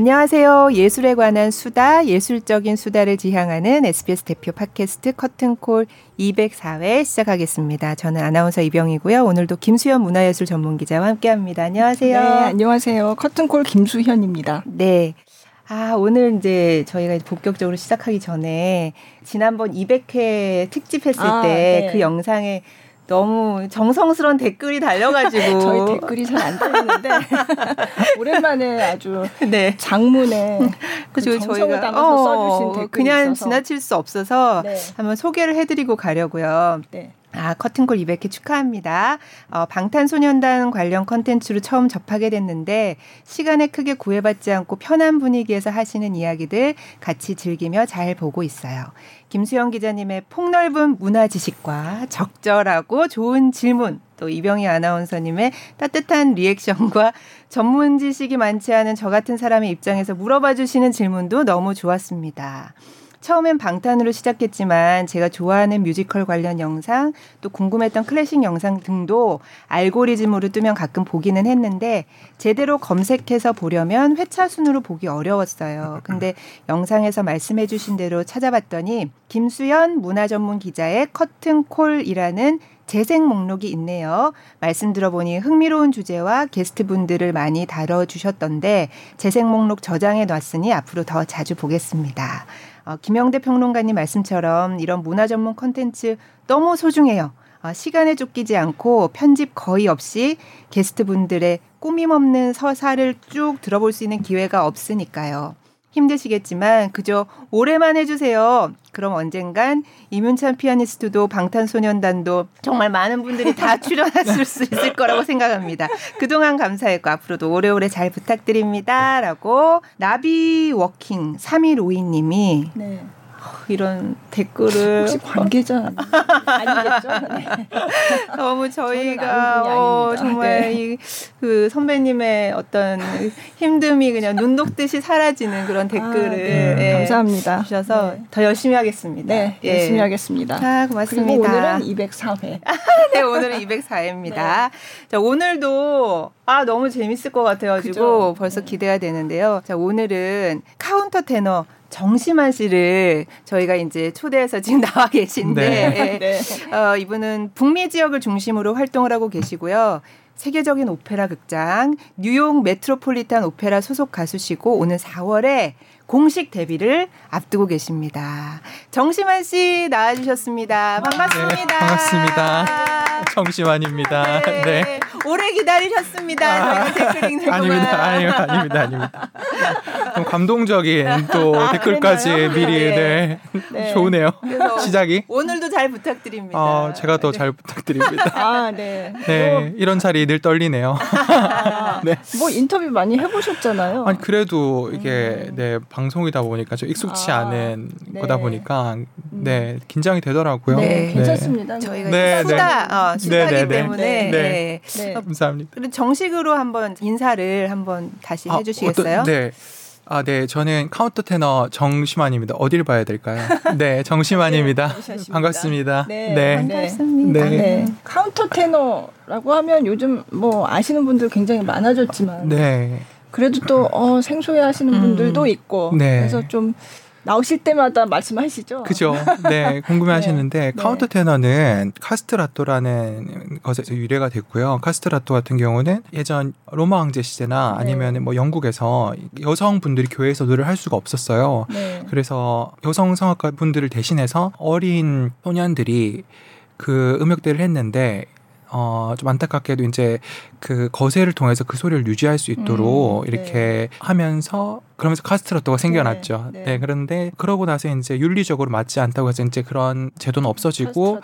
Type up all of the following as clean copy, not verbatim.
안녕하세요. 예술에 관한 수다, 예술적인 수다를 지향하는 SBS 대표 팟캐스트 커튼콜 204회 시작하겠습니다. 저는 아나운서 이병희고요. 오늘도 김수현 문화예술 전문기자와 함께합니다. 안녕하세요. 네, 안녕하세요. 커튼콜 김수현입니다. 네. 아, 오늘 이제 저희가 본격적으로 시작하기 전에 지난번 200회 특집했을 때 그 영상에 너무 정성스러운 댓글이 달려가지고 저희 댓글이 잘 안 달리는데 오랜만에 아주 네. 장문에 그 정성을 담아서 써주신 댓글이 그냥 있어서. 지나칠 수 없어서 네. 한번 소개를 해드리고 가려고요. 네. 아, 커튼콜 200회 축하합니다. 방탄소년단 관련 컨텐츠로 처음 접하게 됐는데 시간에 크게 구애받지 않고 편한 분위기에서 하시는 이야기들 같이 즐기며 잘 보고 있어요. 김수영 기자님의 폭넓은 문화 지식과 적절하고 좋은 질문, 또 이병희 아나운서님의 따뜻한 리액션과 전문 지식이 많지 않은 저 같은 사람의 입장에서 물어봐 주시는 질문도 너무 좋았습니다. 처음엔 방탄으로 시작했지만 제가 좋아하는 뮤지컬 관련 영상, 또 궁금했던 클래식 영상 등도 알고리즘으로 뜨면 가끔 보기는 했는데 제대로 검색해서 보려면 회차순으로 보기 어려웠어요. 근데 영상에서 말씀해 주신 대로 찾아봤더니 김수현 문화전문기자의 커튼콜이라는 재생 목록이 있네요. 말씀 들어보니 흥미로운 주제와 게스트분들을 많이 다뤄주셨던데 재생 목록 저장해놨으니 앞으로 더 자주 보겠습니다. 김영대 평론가님 말씀처럼 이런 문화 전문 콘텐츠 너무 소중해요. 시간에 쫓기지 않고 편집 거의 없이 게스트분들의 꾸밈 없는 서사를 쭉 들어볼 수 있는 기회가 없으니까요. 힘드시겠지만 그저 오래만 해주세요. 그럼 언젠간 임윤찬 피아니스트도 방탄소년단도 정말 많은 분들이 다 출연하실 수 있을 거라고 생각합니다. 그동안 감사했고 앞으로도 오래오래 잘 부탁드립니다. 라고 나비워킹 3152님이 네. 이런 댓글을 혹시 관계자 아니겠죠? 네. 너무 저희가 정말 네. 그 선배님의 어떤 힘듦이 그냥 눈 녹듯이 사라지는 그런 댓글을 네. 감사합니다. 주셔서 네. 더 열심히 하겠습니다. 네, 예. 열심히 하겠습니다. 아, 고맙습니다. 그리고 오늘은 204회. 네, 오늘은 204회입니다. 네. 자, 오늘도 너무 재밌을 것 같아가지고 그죠? 벌써 네. 기대가 되는데요. 자, 오늘은 카운터 테너 정시만 씨를 저희가 이제 초대해서 지금 나와 계신데 네. 네. 이분은 북미 지역을 중심으로 활동을 하고 계시고요. 세계적인 오페라 극장 뉴욕 메트로폴리탄 오페라 소속 가수시고 오는 4월에 공식 데뷔를 앞두고 계십니다. 정시만 씨 나와주셨습니다. 반갑습니다. 네, 반갑습니다. 정시만입니다. 네. 네. 오래 기다리셨습니다. 댓글 읽는 아닙니다. 좀 감동적인 또 댓글까지 그랬나요? 미리 네. 좋으네요. 시작이 오늘도 잘 부탁드립니다. 제가 더 잘 부탁드립니다. 네, 이런 자리 늘 떨리네요. 네. 뭐 인터뷰 많이 해보셨잖아요. 아니 그래도 이게 네. 방송이다 보니까 좀 익숙치 않은 네. 거다 보니까 네 긴장이 되더라고요. 네, 네. 괜찮습니다. 저희가 네, 수다기 때문에 네. 감사합니다. 그럼 정식으로 한번 인사를 한번 다시 해주시겠어요? 네. 네. 저는 카운터 테너 정시만입니다. 어딜 봐야 될까요? 네, 정시만입니다. 네, 반갑습니다. 네, 반갑습니다. 네. 네. 카운터 테너라고 하면 요즘 뭐 아시는 분들 굉장히 많아졌지만 네. 그래도 또 생소해 하시는 분들도 있고 네. 그래서 좀 나오실 때마다 말씀하시죠. 그죠. 네, 궁금해하시는데 네. 카운터 테너는 카스트라토라는 것에서 유래가 됐고요. 카스트라토 같은 경우는 예전 로마 황제 시대나 아니면 뭐 영국에서 여성분들이 교회에서 노래를 할 수가 없었어요. 네. 그래서 여성 성악가 분들을 대신해서 어린 소년들이 그 음역대를 했는데 좀 안타깝게도 이제 그 거세를 통해서 그 소리를 유지할 수 있도록 이렇게 하면서 그러면서 카스트라토가 생겨났죠. 네. 그런데 그러고 나서 이제 윤리적으로 맞지 않다고 해서 이제 그런 제도는 없어지고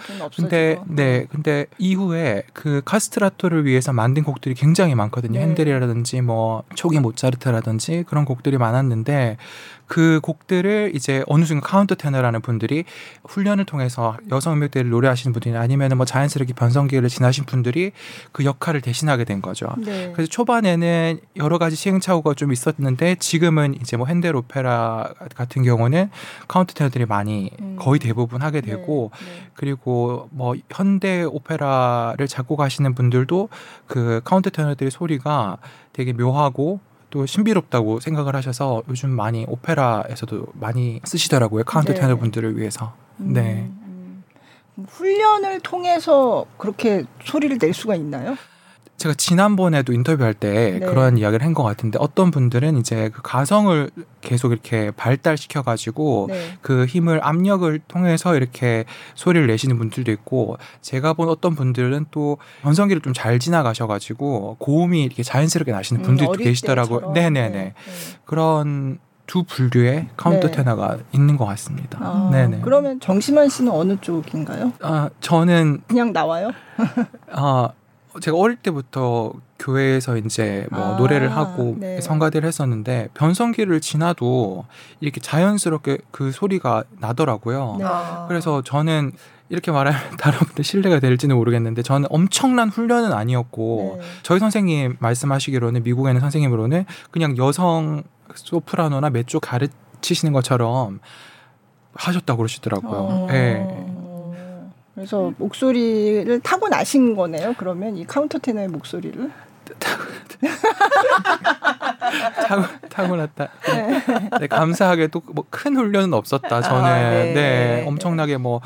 근데 이후에 그 카스트라토를 위해서 만든 곡들이 굉장히 많거든요. 헨델이라든지 뭐 초기 모차르트라든지 그런 곡들이 많았는데 그 곡들을 이제 어느 순간 카운터 테너라는 분들이 훈련을 통해서 여성 음역대를 노래하시는 분들이나 아니면 뭐 자연스럽게 변성기를 지나신 분들이 그 역할을 대신하게 된 거죠. 네. 그래서 초반에는 여러 가지 시행착오가 좀 있었는데 지금은 이제 뭐 헨델 오페라 같은 경우는 카운터 테너들이 많이 거의 대부분 하게 되고 그리고 뭐 현대 오페라를 작곡하시는 분들도 그 카운터 테너들의 소리가 되게 묘하고 또 신비롭다고 생각을 하셔서 요즘 많이 오페라에서도 많이 쓰시더라고요. 카운트 테너 분들을 위해서. 네. 훈련을 통해서 그렇게 소리를 낼 수가 있나요? 제가 지난번에도 인터뷰할 때 그런 이야기를 한 것 같은데, 어떤 분들은 이제 그 가성을 계속 이렇게 발달시켜가지고 그 힘을 압력을 통해서 이렇게 소리를 내시는 분들도 있고, 제가 본 어떤 분들은 또 변성기를 좀 잘 지나가셔가지고 고음이 이렇게 자연스럽게 나시는 분들도 계시더라고요. 네네네. 네. 그런 두 분류의 카운터 테너가 있는 것 같습니다. 아, 네네. 그러면 정시만 씨는 어느 쪽인가요? 아, 저는 그냥 나와요? 아, 제가 어릴 때부터 교회에서 이제 뭐 노래를 하고 성가대를 했었는데, 변성기를 지나도 이렇게 자연스럽게 그 소리가 나더라고요. 그래서 저는 이렇게 말하면 다른 분들 신뢰가 될지는 모르겠는데, 저는 엄청난 훈련은 아니었고, 저희 선생님 말씀하시기로는 미국에 있는 선생님으로는 그냥 여성 소프라노나 메조 가르치시는 것처럼 하셨다고 그러시더라고요. 네. 그래서 목소리를 타고 나신 거네요. 그러면 이 카운터 테너의 목소리를 타고났다. 네, 감사하게도 뭐 큰 훈련은 없었다. 저는 엄청나게 뭐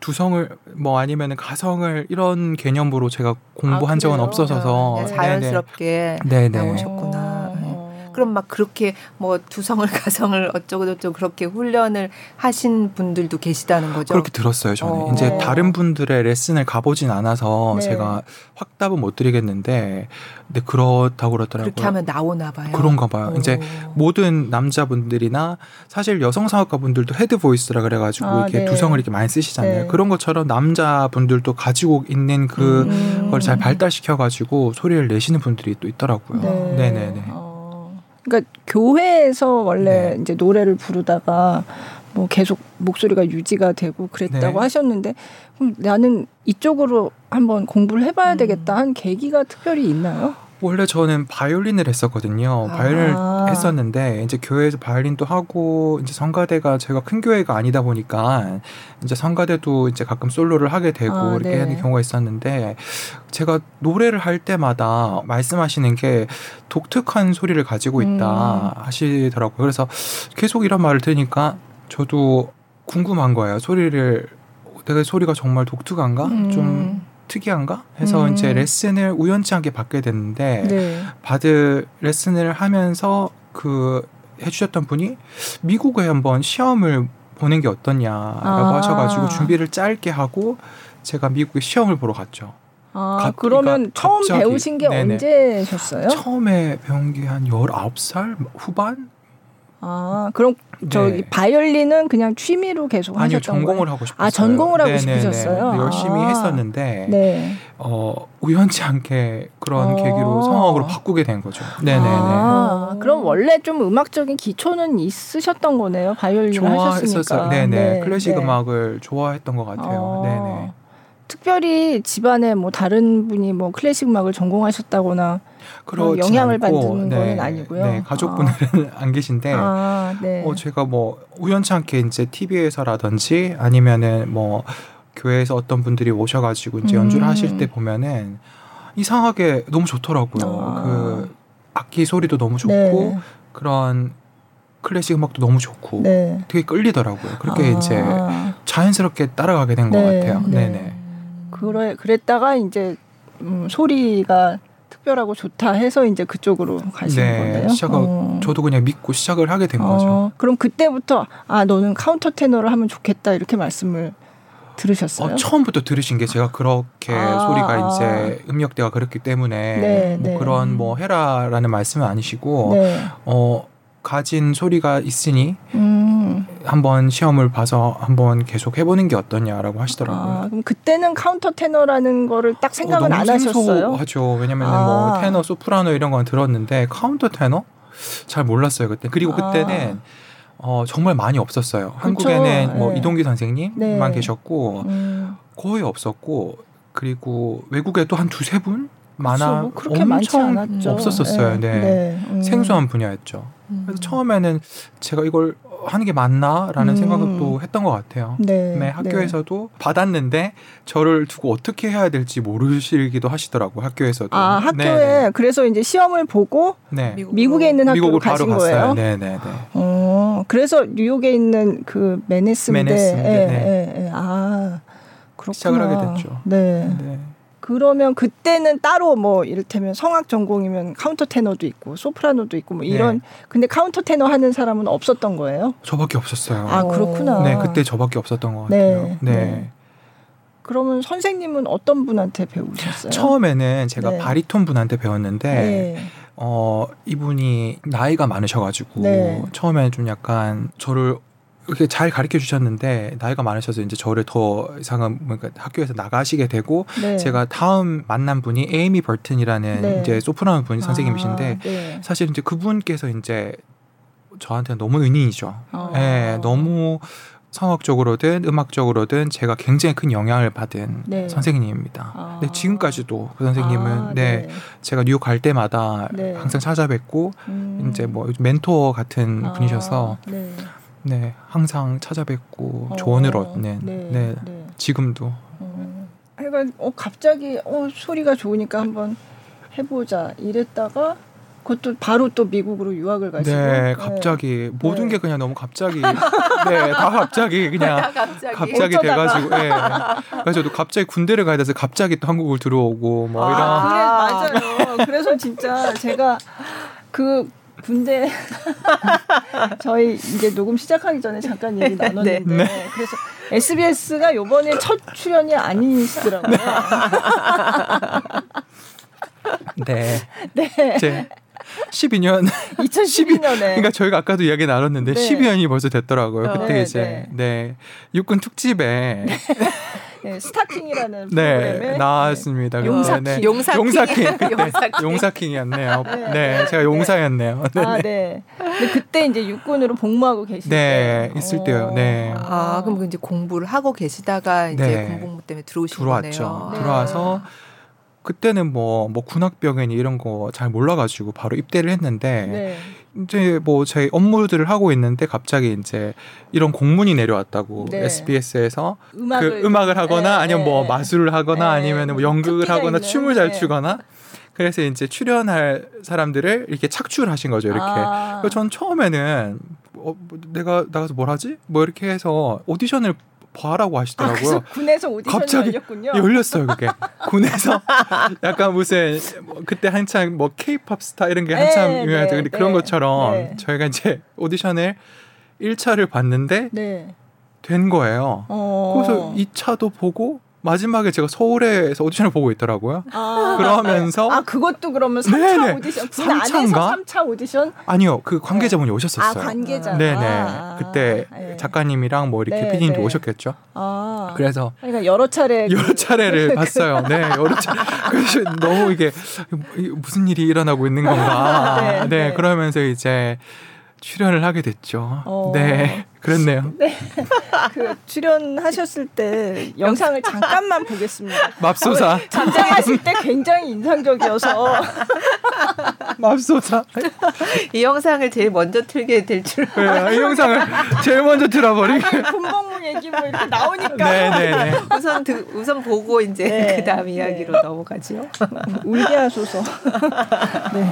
두성을 뭐 아니면은 가성을 이런 개념으로 제가 공부한 적은 없어서 자연스럽게 나오셨구나. 그럼 막 그렇게 뭐 두성을 가성을 어쩌고저쩌고 그렇게 훈련을 하신 분들도 계시다는 거죠? 그렇게 들었어요. 저는 이제 다른 분들의 레슨을 가보진 않아서 제가 확답은 못 드리겠는데, 근데 그렇다고 그러더라고요. 그렇게 하면 나오나 봐요. 그런가 봐요. 이제 모든 남자분들이나 사실 여성 사업가분들도 헤드 보이스라 그래가지고 이렇게 두성을 이렇게 많이 쓰시잖아요. 그런 것처럼 남자분들도 가지고 있는 그걸 잘 발달시켜가지고 소리를 내시는 분들이 또 있더라고요. 네네네. 그러니까 교회에서 원래 이제 노래를 부르다가 뭐 계속 목소리가 유지가 되고 그랬다고 하셨는데, 그럼 나는 이쪽으로 한번 공부를 해봐야 되겠다 한 계기가 특별히 있나요? 원래 저는 바이올린을 했었거든요. 바이올린을 했었는데, 이제 교회에서 바이올린도 하고, 이제 성가대가 제가 큰 교회가 아니다 보니까, 이제 성가대도 이제 가끔 솔로를 하게 되고, 이렇게 하는 경우가 있었는데, 제가 노래를 할 때마다 말씀하시는 게 독특한 소리를 가지고 있다 하시더라고요. 그래서 계속 이런 말을 들으니까 저도 궁금한 거예요. 내가 소리가 정말 독특한가? 좀 특이한가? 해서 이제 레슨을 우연치 않게 받게 됐는데, 받을 레슨을 하면서 그 해주셨던 분이 미국에 한번 시험을 보는 게 어떠냐라고 하셔가지고 준비를 짧게 하고 제가 미국에 시험을 보러 갔죠. 그러면 처음 배우신 게 언제셨어요? 처음에 배운 게 한 19살 후반? 그럼 저기 바이올린은 그냥 취미로 계속 하셨던 거예요? 아니요, 전공을 하고 싶었어요. 전공을 하고 싶으셨어요? 열심히 했었는데 우연치 않게 그런 계기로 성악으로 바꾸게 된 거죠. 네네네. 그럼 원래 좀 음악적인 기초는 있으셨던 거네요? 바이올린을 하셨으니까. 네네. 클래식 음악을 좋아했던 것 같아요. 네네. 특별히 집안에 뭐 다른 분이 뭐 클래식 음악을 전공하셨다거나 그런 영향을 받는 건 아니고요. 네, 가족분들은 안 계신데 제가 뭐 우연치 않게 이제 TV에서라든지 아니면은 뭐 교회에서 어떤 분들이 오셔가지고 이제 연주를 하실 때 보면은 이상하게 너무 좋더라고요. 그 악기 소리도 너무 좋고 그런 클래식 음악도 너무 좋고 되게 끌리더라고요. 그렇게 이제 자연스럽게 따라가게 된 것 같아요. 네네. 그랬다가 이제 소리가 특별하고 좋다 해서 이제 그쪽으로 가신 거예요? 시작을 저도 그냥 믿고 시작을 하게 된 거죠. 그럼 그때부터 너는 카운터 테너를 하면 좋겠다 이렇게 말씀을 들으셨어요? 처음부터 들으신 게 제가 그렇게 소리가 이제 음역대가 그렇기 때문에 그런 뭐 해라라는 말씀은 아니시고 가진 소리가 있으니 한번 시험을 봐서 한번 계속 해보는 게 어떠냐라고 하시더라고요. 그럼 그때는 카운터 테너라는 거를 딱 생각은 안 하셨어요? 너무 생소하죠. 왜냐면 뭐 테너, 소프라노 이런 건 들었는데 카운터 테너? 잘 몰랐어요 그때. 그리고 그때는 정말 많이 없었어요. 그렇죠? 한국에는 뭐 이동규 선생님만 계셨고 거의 없었고, 그리고 외국에도 한 두세 분? 뭐 그렇게 엄청 많지 않았죠. 없었었어요. 생소한 분야였죠. 그래서 처음에는 제가 이걸 하는 게 맞나라는 생각을 또 했던 것 같아요. 네. 네, 학교에서도 네. 받았는데 저를 두고 어떻게 해야 될지 모르시기도 하시더라고요. 학교에서도. 아, 학교에 네네. 그래서 이제 시험을 보고 네. 미국에 있는 학교로 가신 바로 거예요? 갔어요. 네네네. 그래서 뉴욕에 있는 그 맨네스인데 네. 네. 아, 그렇구나. 시작을 하게 됐죠. 네. 네. 그러면 그때는 따로 뭐 이를테면 성악 전공이면 카운터 테너도 있고 소프라노도 있고 뭐 이런 네. 근데 카운터 테너 하는 사람은 없었던 거예요? 저밖에 없었어요. 아 그렇구나. 네 그때 저밖에 없었던 것 같아요. 네. 네. 네. 그러면 선생님은 어떤 분한테 배우셨어요? 처음에는 제가 네. 바리톤 분한테 배웠는데 네. 이분이 나이가 많으셔가지고 네. 처음에는 좀 약간 저를 이렇게 잘 가르쳐 주셨는데 나이가 많으셔서 이제 저를 더 이상은 그러니까 학교에서 나가시게 되고 네. 제가 다음 만난 분이 에이미 버튼이라는 네. 이제 소프라노 분이 선생님이신데 네. 사실 이제 그분께서 이제 저한테는 너무 은인이죠. 네, 너무 성악적으로든 음악적으로든 제가 굉장히 큰 영향을 받은 네. 선생님입니다. 네, 지금까지도 그 선생님은 네, 제가 뉴욕 갈 때마다 네. 항상 찾아뵙고 이제 뭐 멘토 같은 분이셔서. 네. 네, 항상 찾아뵙고 조언을 얻는 네, 네, 지금도. 하여간 갑자기 소리가 좋으니까 한번 해보자 이랬다가 그것도 바로 또 미국으로 유학을 가시고. 네, 갑자기 네. 모든 게 그냥 너무 갑자기 네, 다 갑자기 그냥 갑자기 돼가지고. 네. 그래서 저도 갑자기 군대를 가야 돼서 갑자기 또 한국을 들어오고 뭐 이런. 그래 맞아요. 그래서 진짜 제가 그. 군대 저희 이제 녹음 시작하기 전에 잠깐 얘기 나눴는데 네. 그래서 SBS가 이번에 첫 출연이 아니시더라고요. 네. 네. 제 12년 2012년에 그러니까 저희가 아까도 이야기 나눴는데 네. 12년이 벌써 됐더라고요. 그때 네, 이제 네. 육군 특집에 네. 네, 스타킹이라는 프로그램에 네, 나왔습니다. 네. 용사킹. 네. 용사킹이었네요. 네. 네, 제가 용사였네요. 네. 아, 네. 근데 그때 이제 육군으로 복무하고 계실 때. 네, 있을 때요. 네. 아, 그럼 이제 공부를 하고 계시다가 이제 네. 군복무 때문에 들어오신 거네요. 네. 들어와서 그때는 뭐 군악병이니 이런 거 잘 몰라가지고 바로 입대를 했는데 네. 이제 뭐 제 업무들을 하고 있는데 갑자기 이제 이런 공문이 내려왔다고 네. SBS에서 음악을 하거나 아니면 뭐 마술을 하거나 아니면 뭐 연극을 하거나 있는. 춤을 잘 추거나 그래서 이제 출연할 사람들을 이렇게 착출하신 거죠 이렇게. 그래서 전 처음에는 내가 나가서 뭘 하지? 뭐 이렇게 해서 오디션을 봐라고 하시더라고요. 그래서 군에서 오디션이 갑자기 열렸군요. 열렸어요, 그게. 군에서 약간 무슨 그때 한창 뭐 K-팝 스타 이런 게 한참 유행했던 네, 그런 것처럼 저희가 이제 오디션을 1차를 봤는데 된 거예요. 그래서 2차도 보고 마지막에 제가 서울에서 오디션을 보고 있더라고요. 그러면서 그것도 그러면 3차 오디션? 군 안에서 3차 오디션? 아니요. 그 관계자분이 오셨었어요. 아, 관계자. 네네. 그때 작가님이랑 뭐 이렇게 피디님도 오셨겠죠. 그래서 그러니까 여러 차례를 봤어요. 네. 여러 차례. 그래서 너무 이게 무슨 일이 일어나고 있는 건가. 네. 그러면서 이제 출연을 하게 됐죠. 네. 그랬네요. 네. 그 출연하셨을 때 영상을 잠깐만 보겠습니다. 맙소사. 잠잠하실 때 굉장히 인상적이어서. 맙소사. 이 영상을 제일 먼저 틀게 될 줄. 네, 이 영상을 제일 먼저 틀어버리게. 군복무 얘기 뭐 이렇게 나오니까. 네네네. 우선 보고 이제 네, 그다음 이야기로 네. 넘어가지요. 울게 하소서. 네.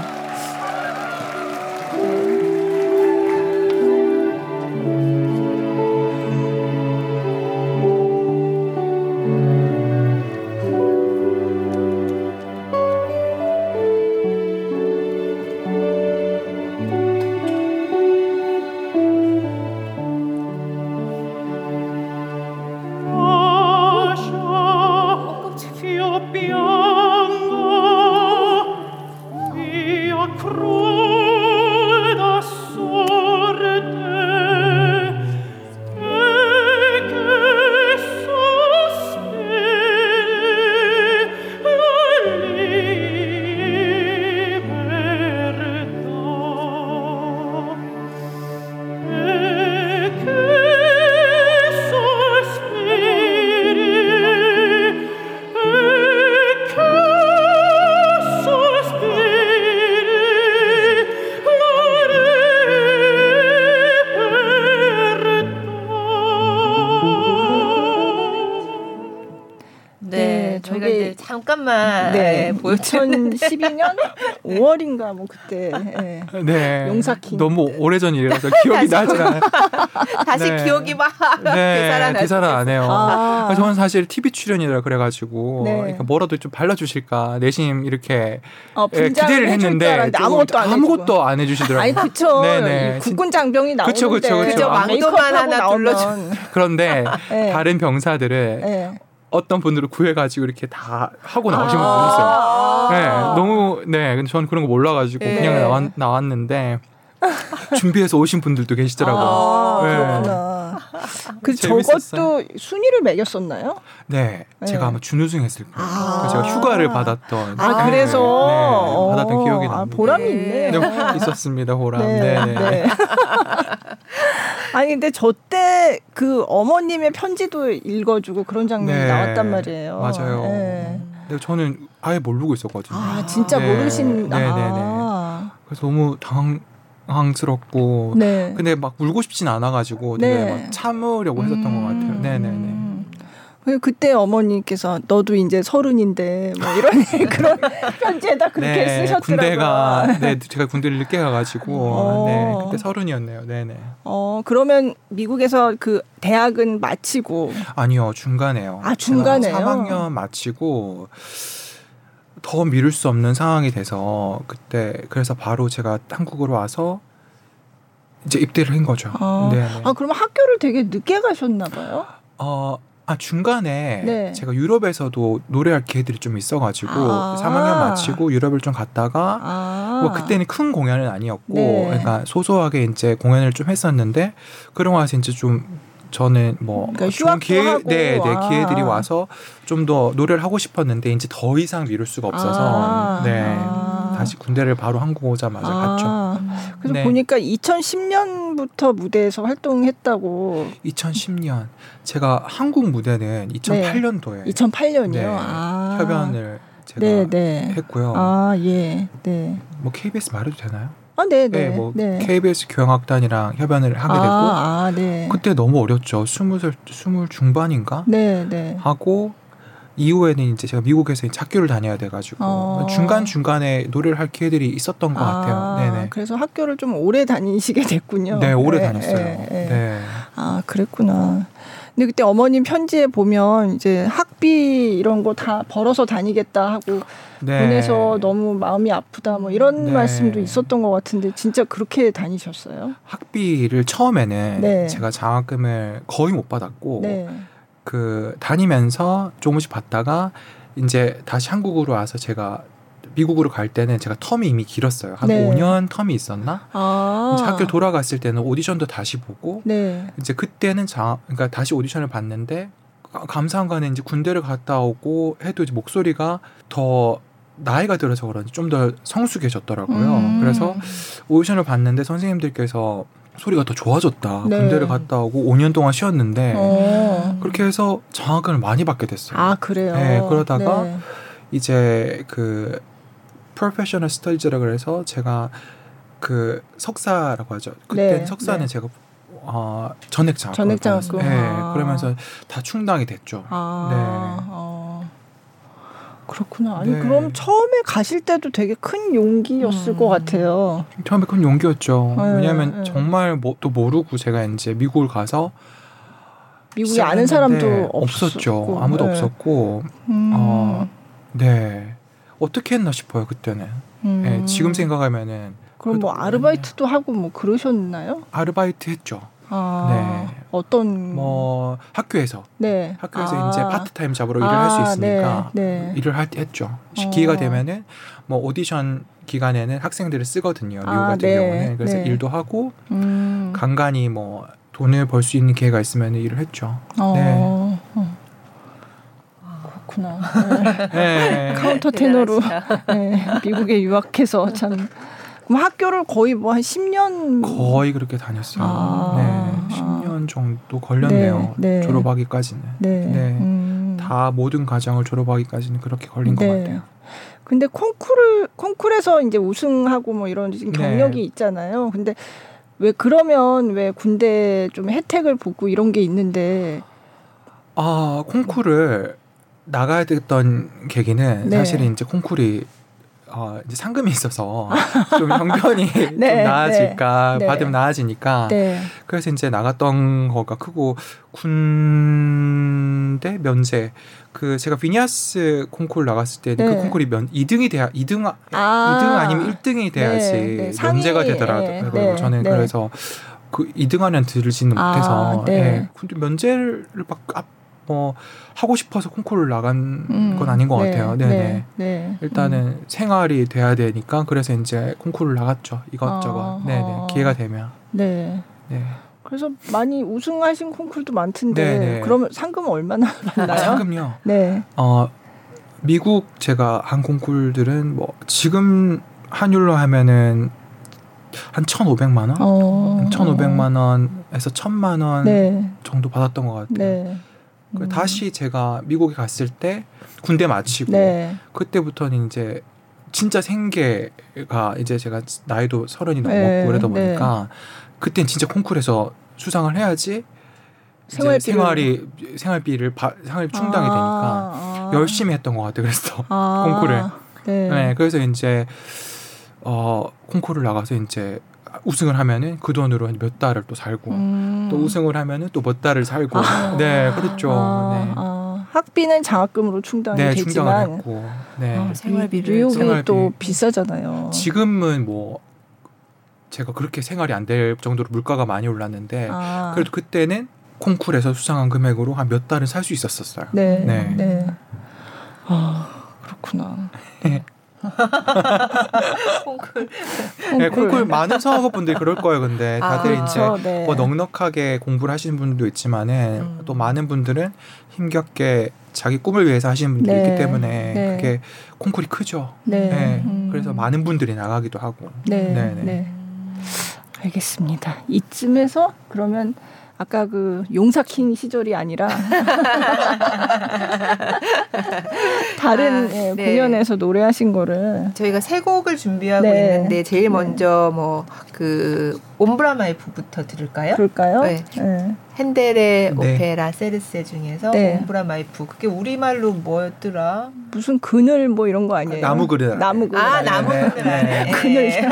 네, 저희가 이제 잠깐만 보여드렸는데 2012년 5월인가 뭐 그때 용사킹 너무 오래전 일이라서 기억이 나지 않아요. 다시 기억이 막 되살아 안 해요. 저는 사실 TV 출연이라 그래가지고 그러니까 뭐라도 좀 발라주실까 내심 이렇게 기대를 했는데 아무것도 안 해주시더라고요. 아니 그쵸. 국군 장병이 나오는데 그쵸. 망토만 하나 둘러준. 그런데 다른 병사들을 어떤 분들을 구해가지고 이렇게 다 하고 나오신 분도 있어요. 근데 저는 그런 거 몰라가지고 그냥 나왔는데 준비해서 오신 분들도 계시더라고요. 그렇구나. 그 저것도 순위를 매겼었나요? 네. 제가 아마 준우승했을 거예요. 제가 휴가를 받았던. 그래서 받았던 기억이 납니다. 보람이 있네. 있었습니다. 보람. 네. 아니 근데 저때 그 어머님의 편지도 읽어주고 그런 장면이 나왔단 말이에요. 맞아요. 근데 저는 아예 모르고 있었거든요. 진짜 모르신. 그래서 너무 당황스럽고 근데 막 울고 싶진 않아가지고 막 참으려고 했었던 것 같아요. 그때 어머니께서 너도 이제 서른인데 뭐 이런 그런 편지에다 그렇게 쓰셨더라고요. 제가 군대를 늦게 가가지고 그때 서른이었네요. 그러면 미국에서 그 대학은 마치고? 아니요, 중간에요. 중간에요? 3학년 마치고 더 미룰 수 없는 상황이 돼서 그때 그래서 바로 제가 한국으로 와서 이제 입대를 한 거죠. 그럼 학교를 되게 늦게 가셨나 봐요? 중간에 제가 유럽에서도 노래할 기회들이 좀 있어가지고 3학년 마치고 유럽을 좀 갔다가 뭐 그때는 큰 공연은 아니었고 그러니까 소소하게 이제 공연을 좀 했었는데 그러고 나서 이제 좀 저는 뭐 그러니까 기회들이 와서 좀 더 노래를 하고 싶었는데 이제 더 이상 미룰 수가 없어서 다시 군대를 바로 한국 오자마자 갔죠. 그래서 보니까 2010년부터 무대에서 활동했다고. 2010년 제가 한국 무대는 2008년도에 2008년이요? 협연을 제가 했고요. 뭐 KBS 말해도 되나요? KBS 교향악단이랑 협연을 하게 됐고 그때 너무 어렸죠. 20 중반인가? 하고 이후에는 이제 제가 미국에서 학교를 다녀야 돼가지고 중간에 노래를 할 기회들이 있었던 것 같아요. 그래서 학교를 좀 오래 다니시게 됐군요. 오래 다녔어요. 그랬구나. 근데 그때 어머님 편지에 보면 이제 학비 이런 거 다 벌어서 다니겠다 하고 보내서 너무 마음이 아프다 뭐 이런 말씀도 있었던 것 같은데 진짜 그렇게 다니셨어요? 학비를 처음에는 제가 장학금을 거의 못 받았고 그 다니면서 조금씩 받다가 이제 다시 한국으로 와서 제가 미국으로 갈 때는 제가 텀이 이미 길었어요. 한 5년 텀이 있었나? 이제 학교 돌아갔을 때는 오디션도 다시 보고 이제 그때는 그러니까 다시 오디션을 봤는데 감사한 거는 이제 군대를 갔다 오고 해도 이제 목소리가 더 나이가 들어서 그런지 좀 더 성숙해졌더라고요. 그래서 오디션을 봤는데 선생님들께서 소리가 더 좋아졌다. 군대를 갔다 오고 5년 동안 쉬었는데 그렇게 해서 장학금을 많이 받게 됐어요. 그래요? 그러다가 이제 그 프로페셔널 스터디즈라고 해서 제가 그 석사라고 하죠. 그때 석사는 제가 전액 장학금을 받았어요. 그러면서 다 충당이 됐죠. 그렇구나. 그럼 처음에 가실 때도 되게 큰 용기였을 것 같아요. 처음에 큰 용기였죠. 왜냐하면 정말 또 모르고 제가 이제 미국을 가서 미국에 아는 사람도 없었죠. 아무도 없었고 어떻게 했나 싶어요 그때는. 지금 생각하면은 그럼 뭐 아르바이트도 하고 뭐 그러셨나요? 아르바이트 했죠. 어떤 뭐 학교에서 학교에서 이제 파트타임 잡으로 일을 할 수 있으니까 일을 했죠. 기회가 되면은 뭐 오디션 기간에는 학생들을 쓰거든요. 미국 같은 경우는 그래서 일도 하고 간간히 뭐 돈을 벌 수 있는 기회가 있으면 일을 했죠. 그렇구나. 카운터 테너로 미국에 유학해서 참. 그럼 학교를 거의 뭐 한 10년 거의 그렇게 다녔어요. 10년 정도 걸렸네요. 졸업하기까지는. 다 모든 과정을 졸업하기까지는 그렇게 걸린 것 같아요. 근데 콩쿠르에서 이제 우승하고 뭐 이런 경력이 있잖아요. 근데 왜 군대 좀 혜택을 보고 이런 게 있는데 콩쿠르를 나가야 됐던 계기는 네. 사실 이제 콩쿨이 이제 상금이 있어서 좀 형편이 네, 좀 나아질까 네, 받으면 네. 나아지니까 네. 그래서 이제 나갔던 거가 크고 군대 면제 그 제가 비니아스 콩쿨 나갔을 때 그 네. 콩쿨이 2등이 돼야 2등 아니면 1등이 돼야지 네, 네. 면제가 되더라고요. 네, 저는 네. 그래서 그 2등 안에 들지는 못해서 네. 네. 근데 면제를 막 하고 싶어서 콩쿠르를 나간 건 아닌 것 같아요. 네네. 네. 일단은 생활이 돼야 되니까 그래서 이제 콩쿠르를 나갔죠. 이것저것. 네네. 기회가 되면. 네. 네. 그래서 많이 우승하신 콩쿠르도 많던데 네네. 그러면 상금은 얼마나 받나요? 상금요? 네. 미국 제가 한 콩쿠르들은 뭐 지금 환율로 하면은 한 1,500만 원? 1,500만 원에서 1,000만 원 네. 정도 받았던 것 같아요. 네. 다시 제가 미국에 갔을 때 군대 마치고 네. 그때부터는 이제 진짜 생계가 이제 제가 나이도 30이 넘었고 네. 그러다 보니까 네. 그때는 진짜 콩쿨에서 수상을 해야지 생활비 충당이 되니까 열심히 했던 것 같아요. 그래서 콩쿨을 네. 네, 그래서 이제 콩쿨을 나가서 이제 우승을 하면은 그 돈으로 몇 달을 또 살고 또 우승을 하면은 또 몇 달을 살고 네 그렇죠. 네. 학비는 장학금으로 충당이 네, 되지만 충당을 했고, 네 생활비를 뉴욕이 또 비싸잖아요. 지금은 뭐 제가 그렇게 생활이 안 될 정도로 물가가 많이 올랐는데 그래도 그때는 콩쿨에서 수상한 금액으로 한 몇 달을 살 수 있었어요. 네, 네. 네. 그렇구나. 콩쿨. 네, 콩쿨 많은 사업분들이 그럴 거예요. 근데 다들 그렇죠? 이제 네. 뭐 넉넉하게 공부를 하시는 분도 있지만은 또 많은 분들은 힘겹게 자기 꿈을 위해서 하시는 분들이 네. 있기 때문에 네. 그게 콩쿨이 크죠. 네. 네. 그래서 많은 분들이 나가기도 하고. 네. 네. 네. 알겠습니다. 이쯤에서 그러면 아까 그 용사킹 시절이 아니라 다른 네. 공연에서 노래하신 거를 저희가 세 곡을 준비하고 네. 있는데 제일 먼저 뭐 그 옴브라 마이 푸부터 들을까요? 그럴까요? 네. 네. 헨델의 네. 오페라 세르세 중에서 네. 옴브라 마이 푸 그게 우리말로 뭐였더라? 무슨 그늘 뭐 이런 거 아니에요? 나무 그늘. 아, 나무 그늘. 네. 그늘.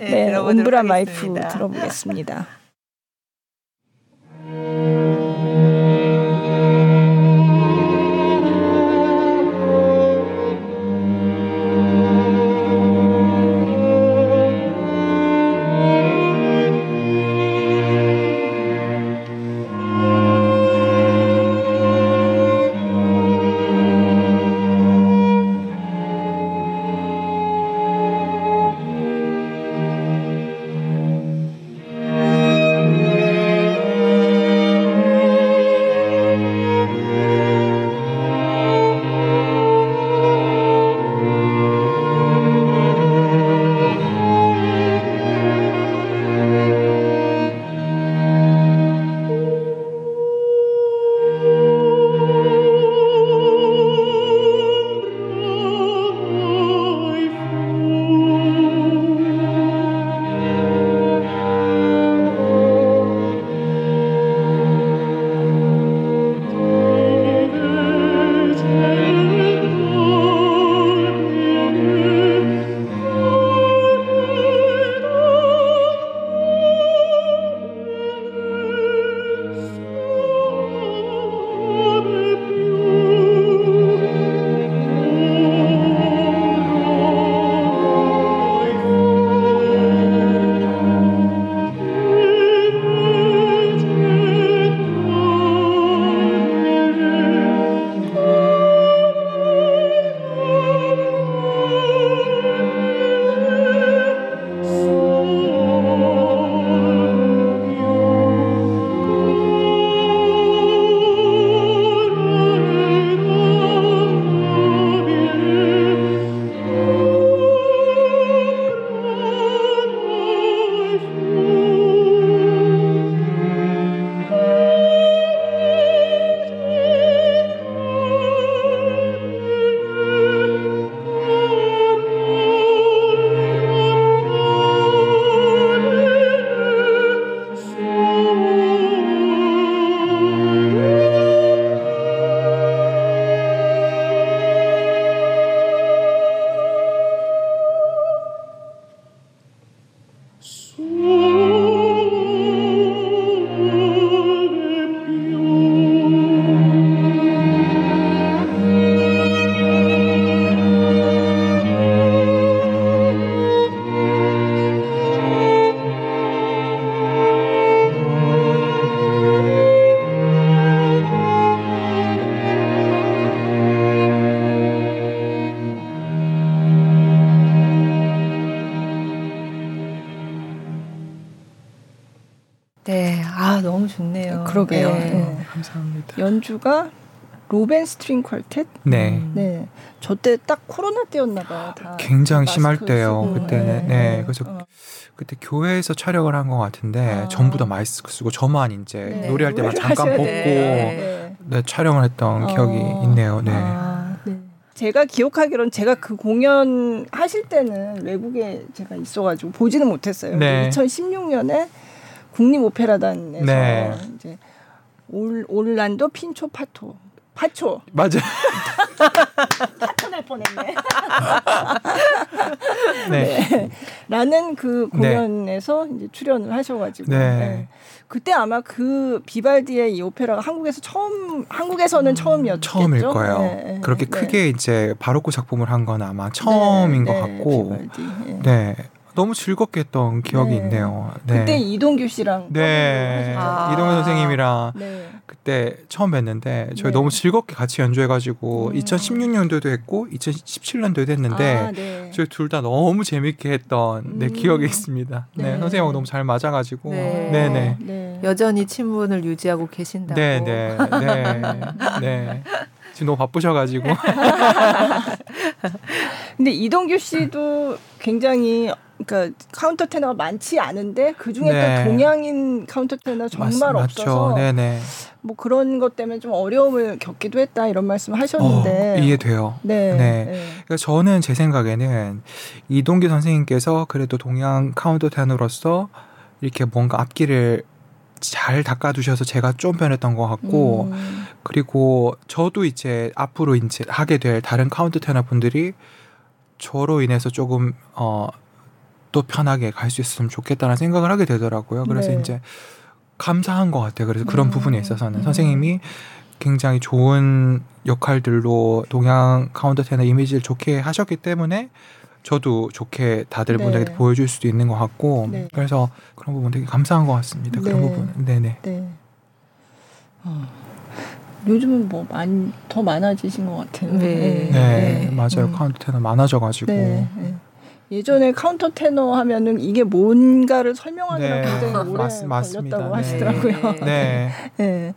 네. 옴브라 마이 푸 들어보겠습니다. 그러게요. 네. 감사합니다. 연주가 로벤 스트링 퀄텟? 네. 네. 저때 딱 코로나 때였나 봐요. 다 굉장히 심할 때요. 그때는. 네. 네. 그래서 그때 교회에서 촬영을 한 것 같은데 전부 다 마스크 쓰고 저만 이제 네. 노래할 때만 잠깐 벗고 네. 네, 촬영을 했던 기억이 있네요. 네. 네. 제가 기억하기로는 제가 그 공연 하실 때는 외국에 제가 있어가지고 보지는 못했어요. 네. 2016년에 국립오페라단에서 네. 이제 오를란도 핀토 파초. 파초. 맞아. 파초 낼 뻔했네. 네. 네. 라는 그 공연에서 네. 이제 출연을 하셔가지고. 네. 네. 그때 아마 그 비발디의 이 오페라가 한국에서 처음, 한국에서는 처음이었겠죠. 처음일 거예요. 네. 그렇게 네. 크게 이제 바로크 작품을 한 건 아마 처음인 네. 것 같고. 비발디. 네. 네. 너무 즐겁게 했던 기억이 네. 있네요. 네. 그때 이동규 씨랑 네. 이동규 선생님이랑 네. 그때 처음 뵀는데 저희 네. 너무 즐겁게 같이 연주해가지고 2016년도에도 했고 2017년도에도 했는데 네. 저희 둘 다 너무 재밌게 했던 네, 기억이 있습니다. 네. 네. 선생님하고 너무 잘 맞아가지고 네. 네. 네. 네. 여전히 친분을 유지하고 계신다고 네. 네. 네. 네. 지금 너무 바쁘셔가지고 근데 이동규 씨도 굉장히 그러니까 카운터 테너가 많지 않은데 그중에 네. 또 동양인 카운터 테너 정말 맞죠. 없어서 네네. 뭐 그런 것 때문에 좀 어려움을 겪기도 했다 이런 말씀을 하셨는데 이해돼요. 네. 네. 네. 그러니까 저는 제 생각에는 이동규 선생님께서 그래도 동양 카운터 테너로서 이렇게 뭔가 앞길을 잘 닦아두셔서 제가 좀 변했던 것 같고 그리고 저도 이제 앞으로 이제 하게 될 다른 카운터 테너 분들이 저로 인해서 조금 또 편하게 갈 수 있으면 좋겠다는 생각을 하게 되더라고요. 그래서 네. 이제 감사한 것 같아요. 그래서 그런 부분에 있어서는 선생님이 굉장히 좋은 역할들로 동양 카운터 테너 이미지를 좋게 하셨기 때문에 저도 좋게 다들 네. 분들에게 보여줄 수도 있는 것 같고 네. 그래서 그런 부분 되게 감사한 것 같습니다. 네. 그런 부분은 네네. 네. 요즘은 뭐 많이 더 많아지신 것 같아요. 네, 네. 네. 네. 맞아요. 카운터 테너 많아져가지고. 네. 네. 예전에 카운터 테너 하면은 이게 뭔가를 설명하느라 네. 굉장히 오래 걸렸다고 네. 하시더라고요. 네. 네. 네.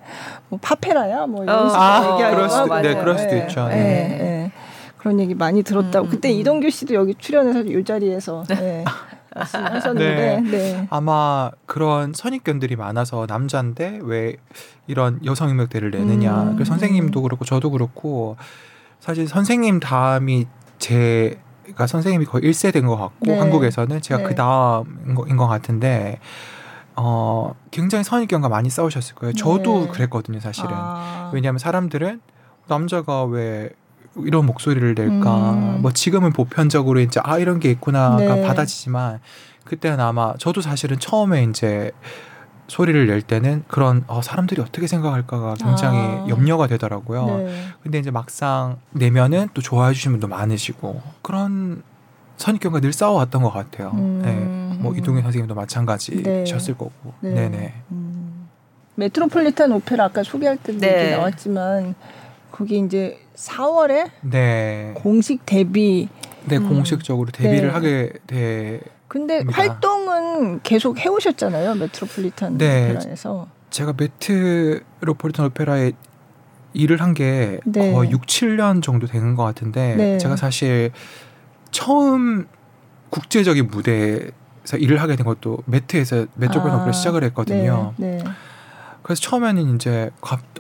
뭐 파페라야 뭐 이런 식으로 얘기하고 네, 네, 그럴 수도 있죠. 네. 네. 네. 네. 그런 얘기 많이 들었다고. 그때 이동규 씨도 여기 출연해서 이 자리에서 네, 말씀하셨는데 네. 네. 아마 그런 선입견들이 많아서 남자인데 왜 이런 여성 음역대를 내느냐. 그래서 선생님도 그렇고 저도 그렇고 사실 선생님 다음이 제가 선생님이 거의 1세대인 것 같고 네. 한국에서는 제가 네. 그 다음인 것 같은데 굉장히 선입견과 많이 싸우셨을 거예요. 저도 네. 그랬거든요 사실은. 왜냐하면 사람들은 남자가 왜 이런 목소리를 낼까 뭐 지금은 보편적으로 이제 이런 게 있구나가 네. 받아지지만 그때는 아마 저도 사실은 처음에 이제 소리를 낼 때는 그런 사람들이 어떻게 생각할까가 굉장히 염려가 되더라고요. 네. 근데 이제 막상 내면은 또 좋아해 주신 분도 많으시고 그런 선입견과 늘 싸워왔던 것 같아요. 네. 뭐 이동규 선생님도 마찬가지셨을 네. 거고 네. 네네. 메트로폴리탄 오페라 아까 소개할 때도 네. 나왔지만 그게 이제 4월에 네. 공식 데뷔. 네, 공식적으로 데뷔를 네. 하게 돼. 근데 됩니다. 활동은 계속 해오셨잖아요, 메트로폴리탄 네. 오페라에서. 제가 메트로폴리탄 오페라에 일을 한 게 네. 거의 6, 7년 정도 되는 것 같은데 네. 제가 사실 처음 국제적인 무대에서 일을 하게 된 것도 매트에서 메트로폴리탄 오페라 시작을 했거든요. 네. 네. 그래서 처음에는 이제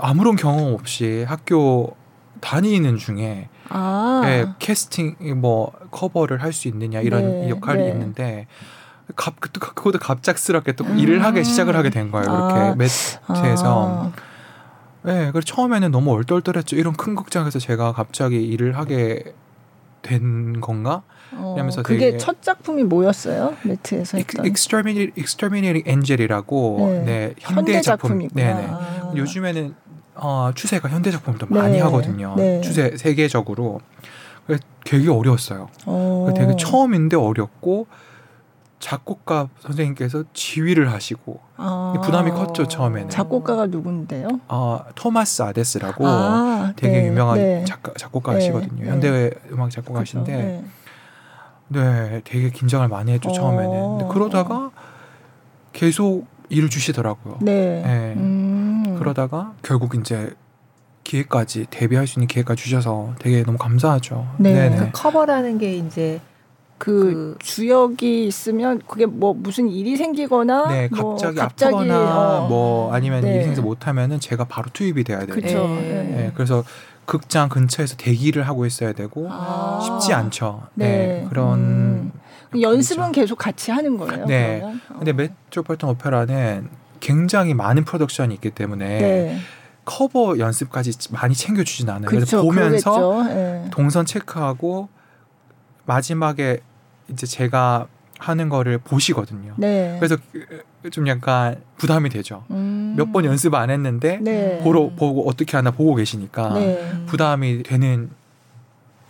아무런 경험 없이 학교 다니는 중에 네, 캐스팅 뭐 커버를 할 수 있느냐 이런 네, 역할이 네. 있는데 그것도 갑작스럽게 또 일을 하게 시작을 하게 된 거예요. 이렇게 매체에서 네, 그래서 처음에는 너무 얼떨떨했죠. 이런 큰 극장에서 제가 갑자기 일을 하게 된 건가? 이러면서 그게 첫 작품이 뭐였어요? 매트에서 했던 Exterminating Angel이라고 네. 네, 현대 작품. 네네. 요즘에는 추세가 현대 작품도 네. 많이 하거든요. 네. 추세 세계적으로 되게 어려웠어요. 되게 처음인데 어렵고 작곡가 선생님께서 지휘를 하시고 부담이 컸죠 처음에는. 작곡가가 누군데요? 토마스 아데스라고 되게 네. 유명한 네. 작곡가시거든요. 네. 현대 음악 작곡가신데 그렇죠. 네. 네, 되게 긴장을 많이 했죠 처음에는. 근데 그러다가 계속 일을 주시더라고요. 네. 네. 그러다가 결국 이제 기회까지 데뷔할 수 있는 기회까지 주셔서 되게 너무 감사하죠. 네. 그 커버라는 게 이제 그 주역이 있으면 그게 뭐 무슨 일이 생기거나 네, 갑자기 아프거나 뭐 아니면 네. 일이 생기지 못하면은 제가 바로 투입이 돼야 돼요. 그렇죠. 네. 네. 그래서 극장 근처에서 대기를 하고 있어야 되고 쉽지 않죠. 네. 네. 그런 연습은 계속 같이 하는 거예요. 네. 그러면? 근데 메트로폴리탄 오페라는 굉장히 많은 프로덕션이 있기 때문에 네. 커버 연습까지 많이 챙겨주진 않아요. 그래서 보면서 네. 동선 체크하고 마지막에 이제 제가 하는 거를 보시거든요. 네. 그래서 좀 약간 부담이 되죠. 몇 번 연습 안 했는데 네. 보고 어떻게 하나 보고 계시니까 네. 부담이 되는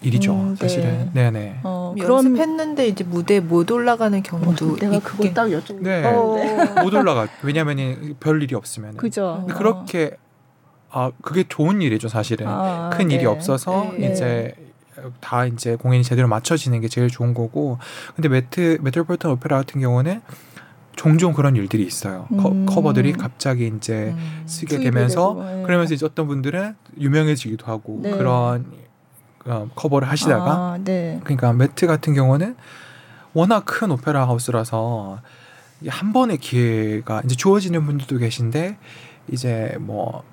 일이죠. 네. 사실은. 네네. 그럼 연습했는데 이제 무대에 못 올라가는 경우도 내가 그거 딱 여쭤봤는데 네. 못 올라가. 왜냐하면 별 일이 없으면. 그죠. 그렇게 그게 좋은 일이죠. 사실은 큰 네. 일이 없어서 네. 이제. 다 이제 공연이 제대로 맞춰지는 게 제일 좋은 거고, 근데 메트로폴리탄 오페라 같은 경우는 종종 그런 일들이 있어요. 커버들이 갑자기 이제 쓰게 되면서 되고, 그러면서 이제 어떤 분들은 유명해지기도 하고 네. 그런 커버를 하시다가 네. 그러니까 메트 같은 경우는 워낙 큰 오페라 하우스라서 한 번의 기회가 이제 주어지는 분들도 계신데 이제 뭐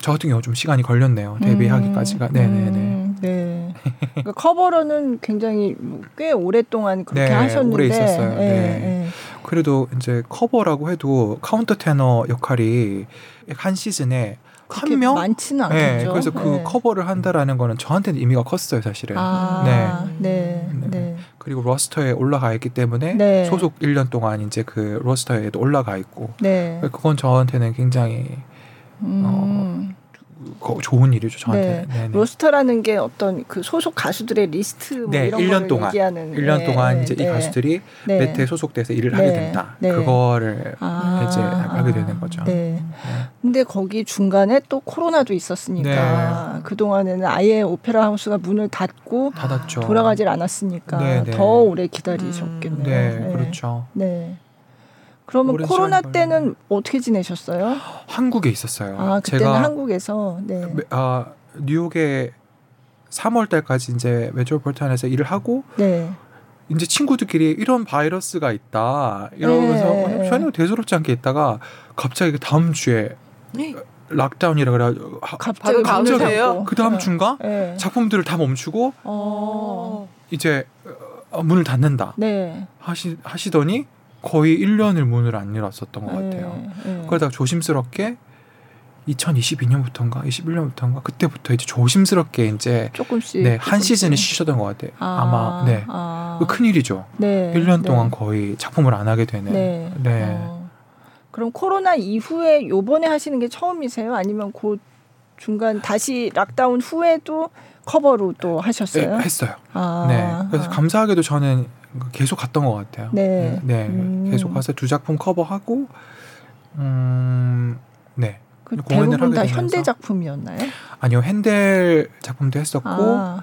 저 같은 경우 좀 시간이 걸렸네요. 데뷔하기까지가. 네네네. 네. 그러니까 커버로는 굉장히 꽤 오랫동안 그렇게 네, 하셨는데. 오래 있었어요. 네. 네. 네. 그래도 이제 커버라고 해도 카운터 테너 역할이 한 시즌에 한 명? 많지는 않죠. 네. 그래서 그 네. 커버를 한다라는 거는 저한테는 의미가 컸어요, 사실은. 네. 네. 네. 그리고 러스터에 올라가 있기 때문에 네. 소속 1년 동안 이제 그 러스터에도 올라가 있고. 네. 그건 저한테는 굉장히 좋은 일이죠, 저한테. 네. 로스터라는 게 어떤 그 소속 가수들의 리스트 뭐 네, 이런 걸 얘기하는 1년 동안 이제 이 가수들이 매트에 소속돼서 일을 하게 된다. 그거를 이제 하게 되는 거죠. 네. 근데 거기 중간에 또 코로나도 있었으니까 그동안에는 아예 오페라 하우스가 문을 닫고 돌아가질 않았으니까 더 오래 기다리셨겠네요. 네, 그렇죠. 네. 그러면 코로나 때는 어떻게 지내셨어요? 한국에 있었어요. 그때는 제가 한국에서. 네. 뉴욕에 3월 달까지 이제 메트로폴리탄에서 일을 하고 네. 이제 친구들끼리 이런 바이러스가 있다 이러면서 네. 전혀 대수롭지 않게 있다가 갑자기 다음 주에 네. 락다운이라 그래 갑자기 그 다음 주인가 네. 작품들을 다 멈추고 이제 문을 닫는다. 네. 하시더니. 거의 1년을 문을 안 열었었던 것 같아요. 그러다가 조심스럽게 2022년부터인가 21년부터인가 그때부터 이제 조심스럽게 이제 조금씩 네, 한 시즌을 쉬셨던 것 같아요. 아마 네. 큰일이죠. 네. 1년 동안 거의 작품을 안 하게 되는. 네. 네. 그럼 코로나 이후에 요번에 하시는 게 처음이세요? 아니면 곧 중간 다시 락다운 후에도 커버로 또 하셨어요? 네, 했어요. 네. 그래서 감사하게도 저는 계속 갔던 것 같아요. 네, 네. 계속 가서 두 작품 커버하고, 네. 그 대부분 다 현대 작품이었나요? 아니요, 헨델 작품도 했었고,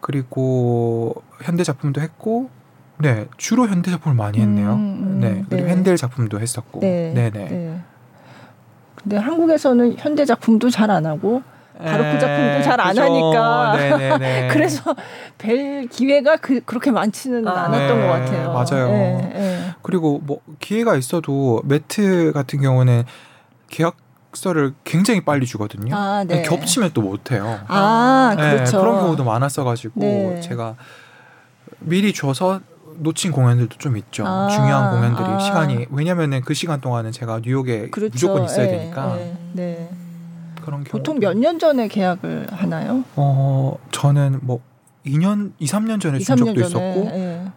그리고 현대 작품도 했고, 네, 주로 현대 작품을 많이 했네요. 네, 그리고 네. 헨델 작품도 했었고, 네. 근데 한국에서는 현대 작품도 잘 안 하고. 바로 그 작품도 잘 안 하니까 그래서 뵐 기회가 그렇게 많지는 않았던 네, 것 같아요. 맞아요. 그리고 뭐 기회가 있어도 매트 같은 경우는 계약서를 굉장히 빨리 주거든요. 네. 겹치면 또 못해요. 그렇죠. 그런 경우도 많았어가지고 제가 미리 줘서 놓친 공연들도 좀 있죠. 중요한 공연들이 시간이 왜냐면은 그 시간 동안은 제가 뉴욕에 그렇죠. 무조건 있어야 되니까. 네. 보통 몇 년 전에 계약을 하나요? 저는 뭐 2, 3년 전에 준 적도 있었고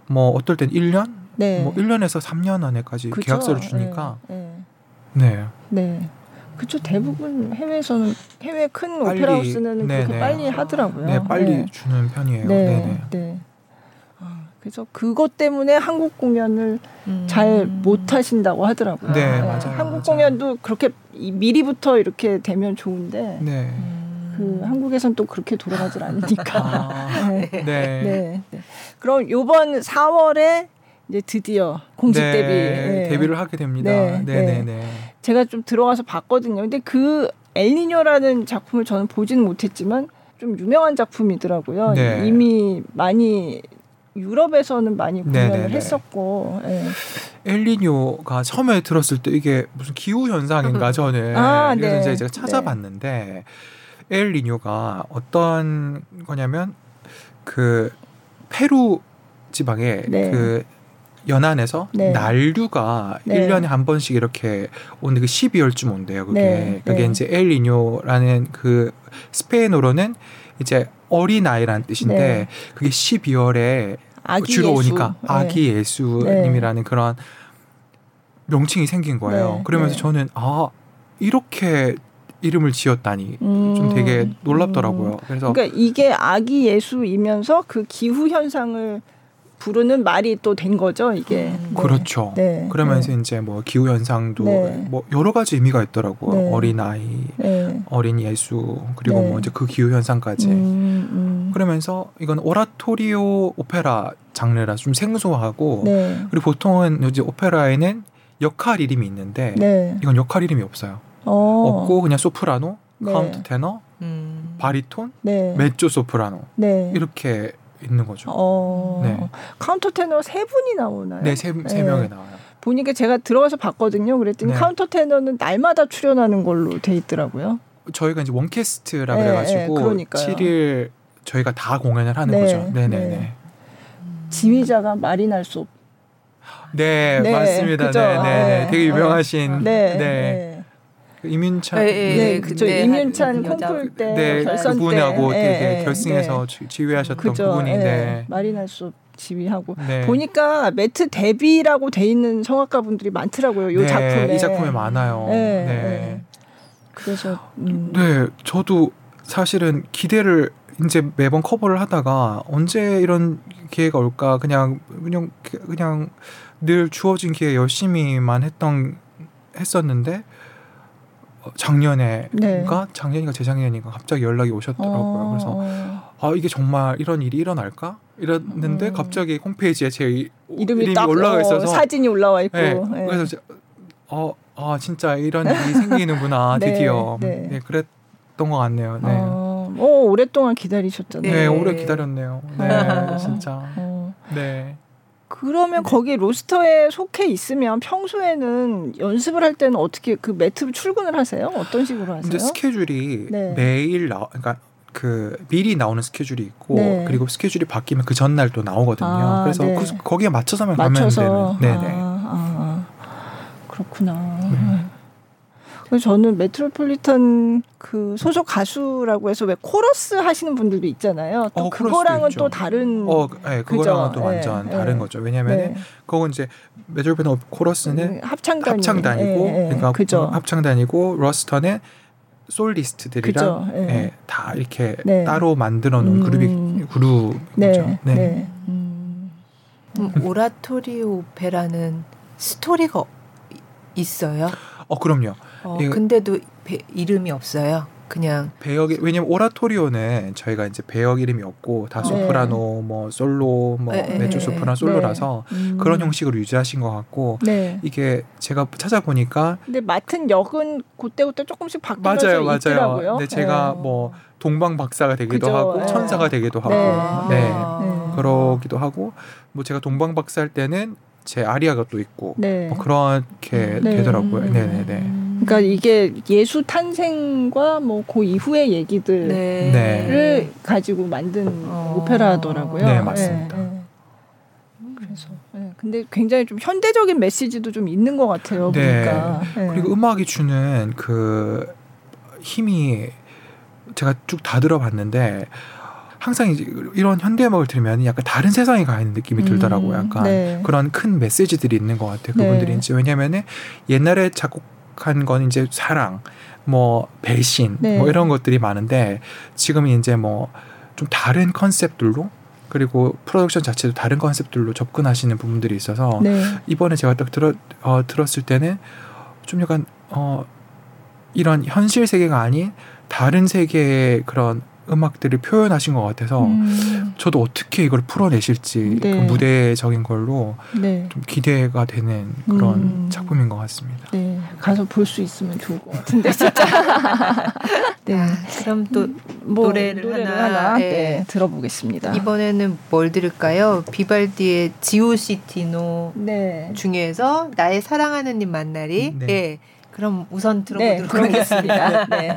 뭐 어떨 땐 1년? 뭐 1년에서 3년 안에까지 그쵸? 계약서를 주니까 네. 그렇죠. 대부분 해외에서는 해외 큰 오페라 하우스는 그렇게 빨리 하더라고요. 네, 빨리 주는 편이에요. 네. 그래서 그것 때문에 한국 공연을 잘 못 하신다고 하더라고요. 맞아요. 한국 공연도 그렇게 미리부터 이렇게 되면 좋은데 그 한국에선 또 그렇게 돌아가질 않으니까. 그럼 이번 4월에 이제 드디어 공식 데뷔를 하게 됩니다. 제가 좀 들어가서 봤거든요. 근데 그 엘니뇨라는 작품을 저는 보지는 못했지만 좀 유명한 작품이더라고요. 네. 이미 많이 유럽에서는 많이 공연을 네네네. 했었고. 네. 엘니뇨가 처음에 들었을 때 이게 무슨 기후 현상인가 저는 그래서 이제 제가 찾아봤는데 네. 엘니뇨가 어떤 거냐면 그 페루 지방의 네. 그 연안에서 네. 난류가 네. 1년에 한 번씩 이렇게 오는 그 12월쯤 온대요. 그게 네. 그게 네. 이제 엘니뇨라는 그 스페인어로는 이제 어린아이라는 뜻인데 네. 그게 12월에 아기 주로 예수. 오니까 네. 아기 예수님이라는 네. 그런 명칭이 생긴 거예요. 네. 그러면서 네. 저는 아 이렇게 이름을 지었다니 좀 되게 놀랍더라고요. 그래서 그러니까 이게 아기 예수이면서 그 기후 현상을 부르는 말이 또 된 거죠, 이게. 네. 그렇죠. 네. 그러면서 네. 이제 뭐 기후 현상도 네. 뭐 여러 가지 의미가 있더라고요. 네. 어린 아이, 네. 어린 예수, 그리고 네. 뭐 이제 그 기후 현상까지. 그러면서 이건 오라토리오 오페라 장르라 좀 생소하고 네. 그리고 보통은 이제 오페라에는 역할 이름이 있는데 네. 이건 역할 이름이 없어요. 없고 그냥 소프라노, 네. 카운트 테너, 바리톤, 네. 메조 소프라노 네. 이렇게. 있는 거죠. 네. 카운터 테너 세 분이 나오나요? 네, 세 명이 나와요. 보니까 제가 들어가서 봤거든요. 그랬더니 네. 카운터 테너는 날마다 출연하는 걸로 돼 있더라고요. 저희가 이제 원캐스트라 네, 그래가지고 네, 7일 저희가 다 공연을 하는 네, 거죠. 네네네. 네. 지휘자가 마린 알솝. 네, 네, 맞습니다. 그죠? 네, 네, 네. 되게 유명하신. 네. 네. 네. 임윤찬, 네, 그쵸. 임윤찬 콩쿨 때 네, 결선 그 분하고 때. 되게 결승에서 네. 지휘하셨던 부분인데 네. 마린 알솝 지휘하고 네. 보니까 매트 데뷔라고 돼 있는 성악가분들이 많더라고요. 요 네, 작품에 이 작품에 많아요. 네, 네. 네. 그래서 네, 저도 사실은 기대를 이제 매번 커버를 하다가 언제 이런 기회가 올까 그냥 늘 주어진 기회 열심히만 했었는데. 작년에가 네. 작년인가 재작년인가 갑자기 연락이 오셨더라고요. 그래서 아 이게 정말 이런 일이 일어날까? 이랬는데 갑자기 홈페이지에 제 이름이 딱 올라와 있어서 사진이 올라와 있고 네. 네. 그래서 진짜 이런 일이 생기는구나 네. 드디어 네. 네, 그랬던 것 같네요. 네. 오랫동안 기다리셨잖아요. 네, 오래 기다렸네요. 네, 진짜. 네. 그러면 거기 로스터에 속해 있으면 평소에는 연습을 할 때는 어떻게 그 매트로 출근을 하세요? 어떤 식으로 하세요? 이제 스케줄이 네. 매일 그러니까 그 미리 나오는 스케줄이 있고 네. 그리고 스케줄이 바뀌면 그 전날 또 나오거든요. 그래서 네. 거기에 맞춰서만 가면 되는. 네네. 그렇구나. 네. 그래서 저는 메트로폴리탄 그 소속 가수라고 해서 왜 코러스 하시는 분들도 있잖아요. 또 그거랑은 또 다른. 네, 그거랑은 또 완전 다른 거죠. 왜냐하면 그건 이제 메트로폴리탄 코러스는 합창단이고, 그러니까 합창단이고 러스터는 솔리스트들이랑 다 이렇게 따로 만들어놓은 그룹이죠. 네. 네. 네. 오라토리오 오페라는 스토리가 있어요? 그럼요. 근데도 이름이 없어요. 그냥 배역이 왜냐면 오라토리오는 저희가 이제 배역 이름이 없고 다 소프라노, 뭐 솔로, 뭐 메조 소프라노 솔로라서 그런 형식으로 유지하신 것 같고 이게 제가 찾아보니까 근데 맡은 역은 그때 조금씩 바뀌면서 맞아요. 있더라고요. 근데 제가 뭐 동방 박사가 되기도 하고 천사가 되기도 하고 그러기도 하고 뭐 제가 동방 박사 할 때는 제 아리아가 또 있고 뭐 그렇게 되더라고요. 네네네. 그러니까 이게 예수 탄생과 뭐 그 이후의 얘기들을 가지고 만든 오페라더라고요. 네, 맞습니다. 그래서 근데 굉장히 좀 현대적인 메시지도 좀 있는 것 같아요. 보니까. 네. 그리고 음악이 주는 그 힘이 제가 쭉 다 들어봤는데. 항상 이제 이런 현대 음악을 들으면 약간 다른 세상에 가 있는 느낌이 들더라고요. 약간 그런 큰 메시지들이 있는 것 같아요. 그분들이 이제 왜냐면은 옛날에 작곡한 건 이제 사랑, 뭐 배신, 뭐 이런 것들이 많은데 지금 이제 뭐 좀 다른 컨셉들로 그리고 프로덕션 자체도 다른 컨셉들로 접근하시는 부분들이 있어서 이번에 제가 딱 들었을 때는 좀 약간 이런 현실 세계가 아닌 다른 세계의 그런 음악들을 표현하신 것 같아서 저도 어떻게 이걸 풀어내실지 네. 그 무대적인 걸로 네. 좀 기대가 되는 그런 작품인 것 같습니다. 네, 가서 볼 수 있으면 좋을 것 같은데 진짜. 네, 그럼 또 뭐, 노래를 하나 네, 들어보겠습니다. 이번에는 뭘 들을까요? 비발디의 지오시티노 네. 중에서 나의 사랑하는 님 만나리. 네. 네, 그럼 우선 들어보도록 하겠습니다. 네.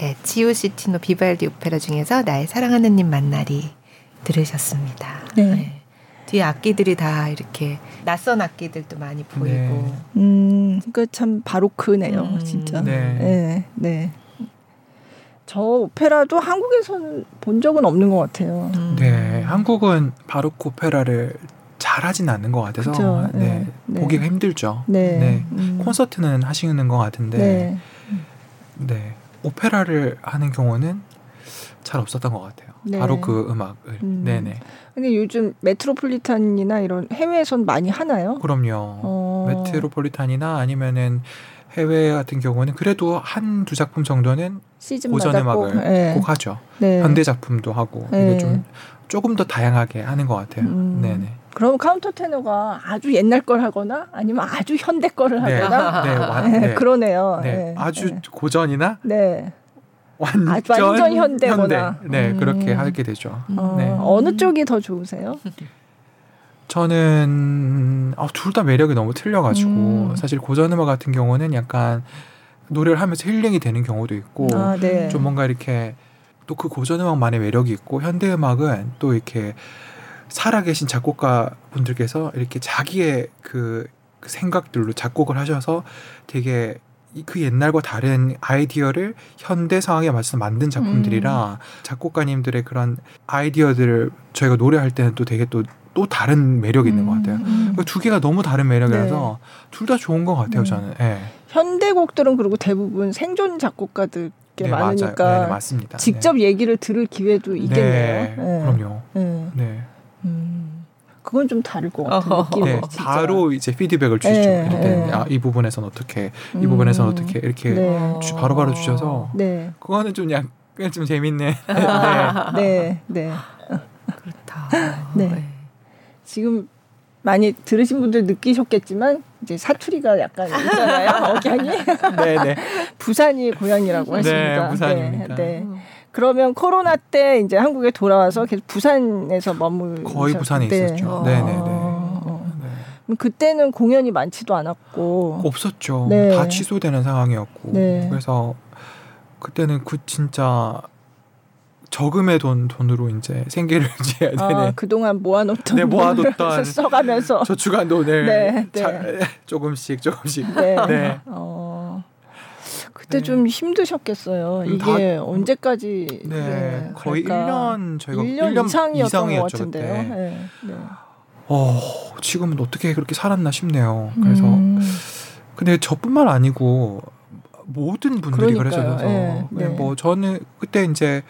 네, 지오시티노 비발디 오페라 중에서 나의 사랑하는 님 만나리 들으셨습니다. 네. 네. 뒤에 악기들이 다 이렇게 낯선 악기들도 많이 보이고. 네. 그러니까 참 바로크네요, 진짜. 네. 네. 네. 저 오페라도 한국에서는 본 적은 없는 것 같아요. 네, 한국은 바로크 오페라를 잘하진 않는 것 같아서 그쵸, 네. 네. 보기가 힘들죠. 네, 네. 콘서트는 하시는 것 같은데 네. 네, 오페라를 하는 경우는 잘 없었던 것 같아요. 네. 바로크 음악을. 네네. 근데 요즘 메트로폴리탄이나 이런 해외에선 많이 하나요? 그럼요. 메트로폴리탄이나 아니면은 해외 같은 경우는 그래도 한두 작품 정도는 고전 음악을 네. 꼭 하죠. 네. 현대 작품도 하고 네. 이게 좀 조금 더 다양하게 하는 것 같아요. 네네. 그럼 카운터 테너가 아주 옛날 걸 하거나 아니면 아주 현대 거를 하거나 네. 네. 네. 그러네요. 네. 네. 아주 네. 고전이나 네. 완전 현대거나 현대. 네 그렇게 하게 되죠. 네. 어느 쪽이 더 좋으세요? 저는 둘 다 매력이 너무 틀려가지고 사실 고전 음악 같은 경우는 약간 노래를 하면서 힐링이 되는 경우도 있고 네. 좀 뭔가 이렇게 또 그 고전 음악만의 매력이 있고 현대 음악은 또 이렇게 살아계신 작곡가 분들께서 이렇게 자기의 그 생각들로 작곡을 하셔서 되게 그 옛날과 다른 아이디어를 현대 상황에 맞춰서 만든 작품들이라 작곡가님들의 그런 아이디어들을 저희가 노래할 때는 또 되게 또 다른 매력이 있는 것 같아요. 그러니까 두 개가 너무 다른 매력이라서 네. 둘 다 좋은 것 같아요. 저는 네. 현대곡들은 그리고 대부분 생존 작곡가들께 네, 많으니까 맞습니다. 직접 네. 얘기를 들을 기회도 있겠네요. 네, 네. 그럼요. 네. 그건 좀 다를 것 같아요. 네, 바로 이제 피드백을 주시죠. 네, 네. 이 부분에서는 어떻게, 이 부분에서는 어떻게 이렇게 바로바로 주셔서 네. 그거는 좀 약간 좀 재밌네. 네, 네, 네. 그렇다. 네. 지금 많이 들으신 분들 느끼셨겠지만 이제 사투리가 약간 있잖아요. 억양이. 네, 네. 부산이 고향이라고 하십니다. 네, 부산입니다. 네. 네. 그러면 코로나 때 이제 한국에 돌아와서 계속 부산에서 머물고 거의 부산에 때. 있었죠. 네네네. 네. 그때는 공연이 많지도 않았고 없었죠. 네. 다 취소되는 상황이었고 네. 그래서 그때는 진짜 저금의 돈으로 이제 생계를 지어야 되는. 그동안 모아놓던. 네, 모아뒀던. 써가면서. 저축한 돈을 네, 네. 조금씩. 네. 네. 그때 네. 좀 힘드셨겠어요. 이게 언제까지? 네, 네. 거의 그러니까 1년 저희가 1년 이상이었던 것 같은데요. 네. 네. 지금은 어떻게 그렇게 살았나 싶네요. 그래서 근데 저뿐만 아니고 모든 분들이 그러니까요. 그러셔서 네. 네. 뭐 저는 그때 이제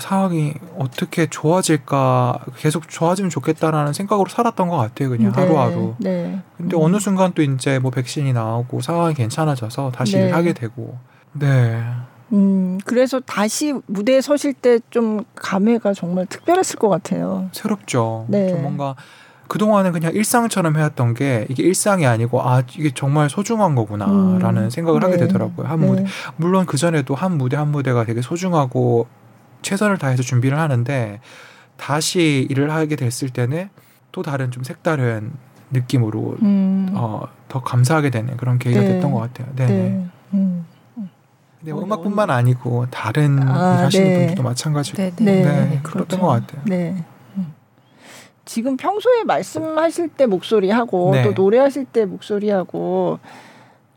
상황이 어떻게 좋아질까 계속 좋아지면 좋겠다라는 생각으로 살았던 것 같아요. 그냥 네. 하루하루. 네. 근데 어느 순간 또 이제 뭐 백신이 나오고 상황이 괜찮아져서 다시 네. 일하게 되고. 네. 그래서 다시 무대에 서실 때 좀 감회가 정말 특별했을 것 같아요. 새롭죠. 네. 좀 뭔가 그동안은 그냥 일상처럼 해왔던 게 이게 일상이 아니고 이게 정말 소중한 거구나라는 생각을 네. 하게 되더라고요. 한 네. 무대. 물론 그전에도 한 무대가 되게 소중하고 최선을 다해서 준비를 하는데 다시 일을 하게 됐을 때는 또 다른 좀 색다른 느낌으로 더 감사하게 되는 그런 계기가 네. 됐던 것 같아요. 네네. 네. 근데 음악뿐만 아니고 다른 일하시는 네. 분들도 마찬가지고 네, 네. 네, 그렇던 그렇죠. 것 같아요. 네. 지금 평소에 말씀하실 때 목소리하고 네. 또 노래하실 때 목소리하고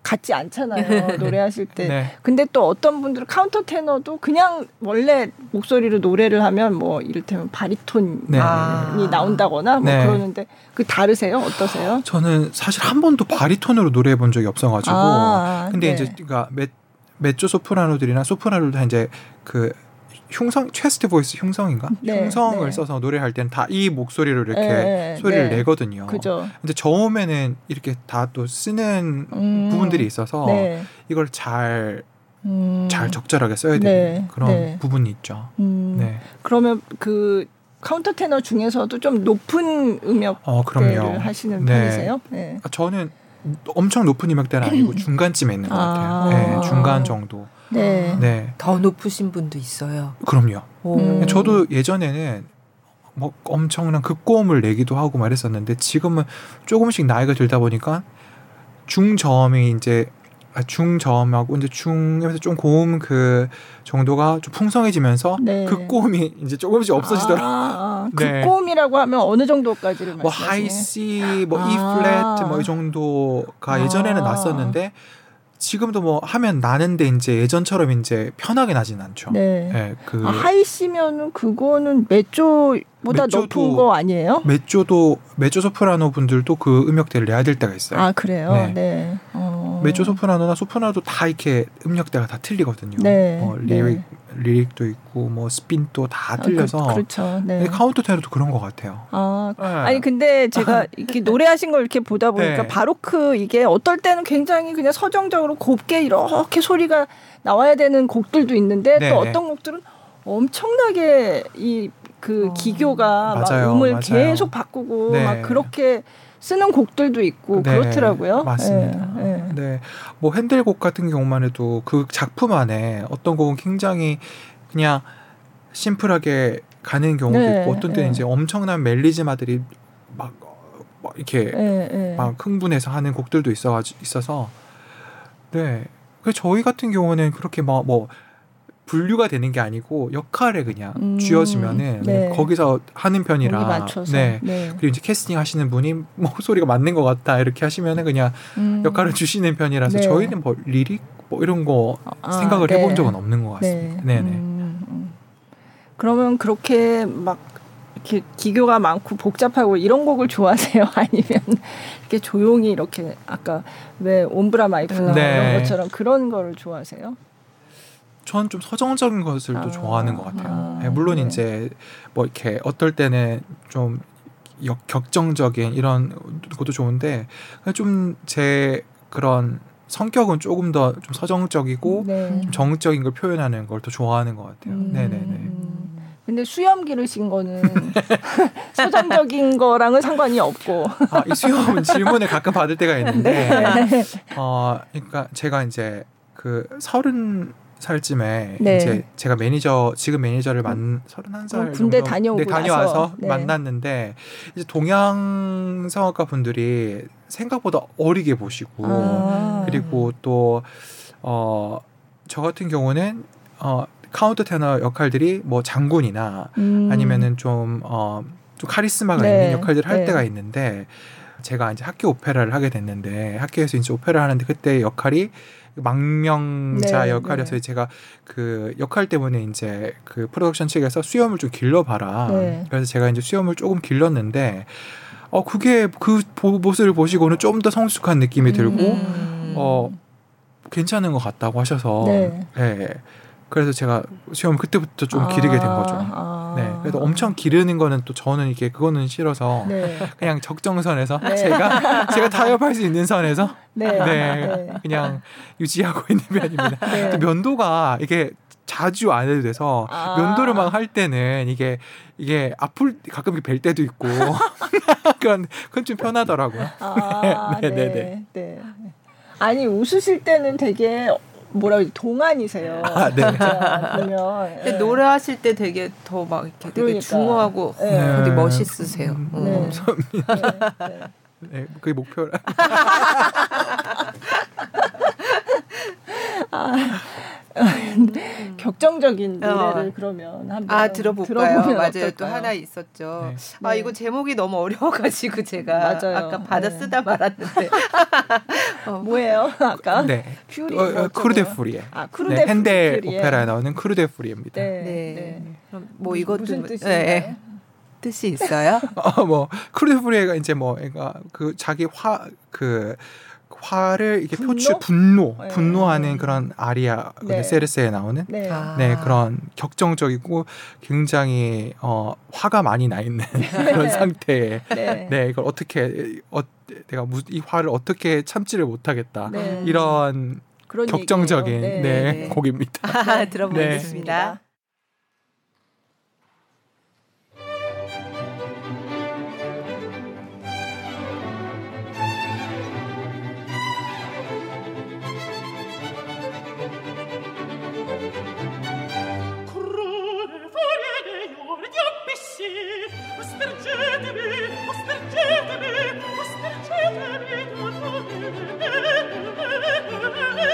같지 않잖아요. 노래하실 때. 네. 근데 또 어떤 분들은 카운터 테너도 그냥 원래 목소리로 노래를 하면 뭐 이를테면 바리톤이 네. 나온다거나 뭐 네. 그러는데 그 다르세요? 어떠세요? 저는 사실 한 번도 바리톤으로 노래해 본 적이 없어가지고 근데 네. 이제 그러니까 메조 소프라노들이나 소프라노들 다 이제 그 흉성 체스트 보이스 흉성인가? 네, 흉성을 네. 써서 노래할 때는 다 이 목소리로 이렇게 네, 소리를 네. 내거든요. 그죠. 근데 저음에는 이렇게 다 또 쓰는 부분들이 있어서 네. 이걸 잘 적절하게 써야 되는 네, 그런 네. 부분이 있죠. 네. 그러면 그 카운터 테너 중에서도 좀 높은 음역대를 그럼요. 하시는 네. 편이세요? 네. 저는 엄청 높은 음역대는 아니고 중간쯤에 있는 것 같아요. 네, 중간 정도. 네. 네. 더 높으신 분도 있어요. 그럼요. 저도 예전에는 뭐 엄청난 극고음을 내기도 하고 말했었는데 지금은 조금씩 나이가 들다 보니까 중저음이 이제 중저음하고 이제 중에서 좀 고음 그 정도가 좀 풍성해지면서 네. 극고음이 이제 조금씩 없어지더라고요. 네. 극고음이라고 하면 어느 정도까지를 말씀하시나요? 뭐 하이 C, 뭐 E 플랫 뭐 이 정도가 예전에는 났었는데 지금도 뭐 하면 나는데 이제 예전처럼 이제 편하게 나진 않죠. 네. 네 그 하이 C면은 그거는 메조보다 높은 거 아니에요? 메조 소프라노 분들도 그 음역대를 내야 될 때가 있어요. 아 그래요? 네. 네. 메조 소프라노나 소프라노도 다 이렇게 음역대가 다 틀리거든요. 네. 리릭도 있고 뭐 스핀도 다 틀려서. 그렇죠. 네. 카운터 테너도 그런 것 같아요. 아 네. 아니 근데 제가 이렇게 노래하신 걸 이렇게 보다 보니까 네. 바로크 이게 어떨 때는 굉장히 그냥 서정적으로 곱게 이렇게 소리가 나와야 되는 곡들도 있는데 네. 또 어떤 곡들은 엄청나게 이 그 기교가 맞아요. 막 음을 맞아요. 계속 바꾸고 네. 막 그렇게. 쓰는 곡들도 있고 네, 그렇더라고요. 맞습니다. 네, 네. 뭐 헨델 곡 같은 경우만 해도 그 작품 안에 어떤 곡은 굉장히 그냥 심플하게 가는 경우도 네, 있고 어떤 때는 네. 이제 엄청난 멜리즘아들이 막 이렇게 네, 막 흥분해서 하는 곡들도 있어서 네. 그 저희 같은 경우는 그렇게 막 뭐 분류가 되는 게 아니고 역할에 그냥 쥐어지면은 네. 거기서 하는 편이라 네. 네. 그리고 이제 캐스팅 하시는 분이 목소리가 맞는 것 같다 이렇게 하시면은 그냥 역할을 주시는 편이라서 네. 저희는 뭐 리릭 뭐 이런 거 생각을 네. 해본 적은 없는 것 같습니다. 네. 네네. 그러면 그렇게 막 이렇게 기교가 많고 복잡하고 이런 곡을 좋아하세요? 아니면 이렇게 조용히 이렇게 아까 왜 옴브라 마이프나 네. 이런 것처럼 그런 거를 좋아하세요? 저는 좀 서정적인 것을 또 좋아하는 것 같아요. 네, 물론 네. 이제 뭐 이렇게 어떨 때는 좀 격정적인 이런 것도 좋은데 좀 제 그런 성격은 조금 더 좀 서정적이고 네. 좀 정적인 걸 표현하는 걸 더 좋아하는 것 같아요. 네네네. 근데 수염기를 신 거는 서정적인 거랑은 상관이 없고. 아, 이 수염 질문을 가끔 받을 때가 있는데, 네. 그러니까 제가 이제 그 30살쯤에 네. 이제 제가 지금 매니저를 31살 군대 정도, 다녀와서 네. 만났는데 이제 동양 성악가 분들이 생각보다 어리게 보시고 그리고 또 저 같은 경우는 카운터 테너 역할들이 뭐 장군이나 아니면은 좀 카리스마가 네. 있는 역할들을 할 네. 때가 있는데 제가 이제 학교 오페라를 하게 됐는데 학교에서 이제 오페라를 하는데 그때 역할이 망명자 네, 역할이어서 네. 제가 그 역할 때문에 이제 그 프로덕션 측에서 수염을 좀 길러봐라. 네. 그래서 제가 이제 수염을 조금 길렀는데 그게 그 모습을 보시고는 좀 더 성숙한 느낌이 들고 괜찮은 것 같다고 하셔서 네. 네. 그래서 제가 수염을 그때부터 좀 기르게 된 거죠. 네. 그래서 엄청 기르는 거는 또 저는 이게 그거는 싫어서 네. 그냥 적정선에서 네. 제가 타협할 수 있는 선에서 네. 네. 네. 그냥 유지하고 있는 편입니다. 네. 또 면도가 이게 자주 안 해도 돼서 면도를 막 할 때는 이게 아플 가끔 뵐 때도 있고 그건 좀 편하더라고요. 네. 네. 네. 네. 아니 웃으실 때는 되게 동안이세요. 네. 근데 네. 노래하실 때 되게 더 막 이렇게 되게 중후하고 되게 멋있으세요. 네. 감사합니다. 네. 네. 그게 목표라. 격정적인 노래를 그러면 한번 들어볼까요? 맞아요. 어떨까요? 또 하나 있었죠. 네. 아 이거 제목이 너무 어려워가지고 제가 맞아요. 아까 받아 쓰다 말았는데 뭐예요? 아까 네. 퓨리 크루데 퓨리에. 아 크루데 네. 헨델 오페라에 나오는 크루데 퓨리입니다. 네. 네. 네. 그럼 뭐 이것도 무슨 뜻인가요? 네. 뜻이 있어요? 뭐 크루데 퓨리에가 이제 뭐 애가 그 자기 화를 이렇게 분노하는 네. 그런 아리아 네. 세르세에 나오는 네. 네, 그런 격정적이고 굉장히 화가 많이 나 있는 그런 상태에 네. 네, 이걸 어떻게 내가 이 화를 어떻게 참지를 못하겠다 네. 이런 격정적인 네. 네, 곡입니다. 들어보겠습니다. 네. Ostergetemi, ostergetemi, ostergetemi, ostergetemi.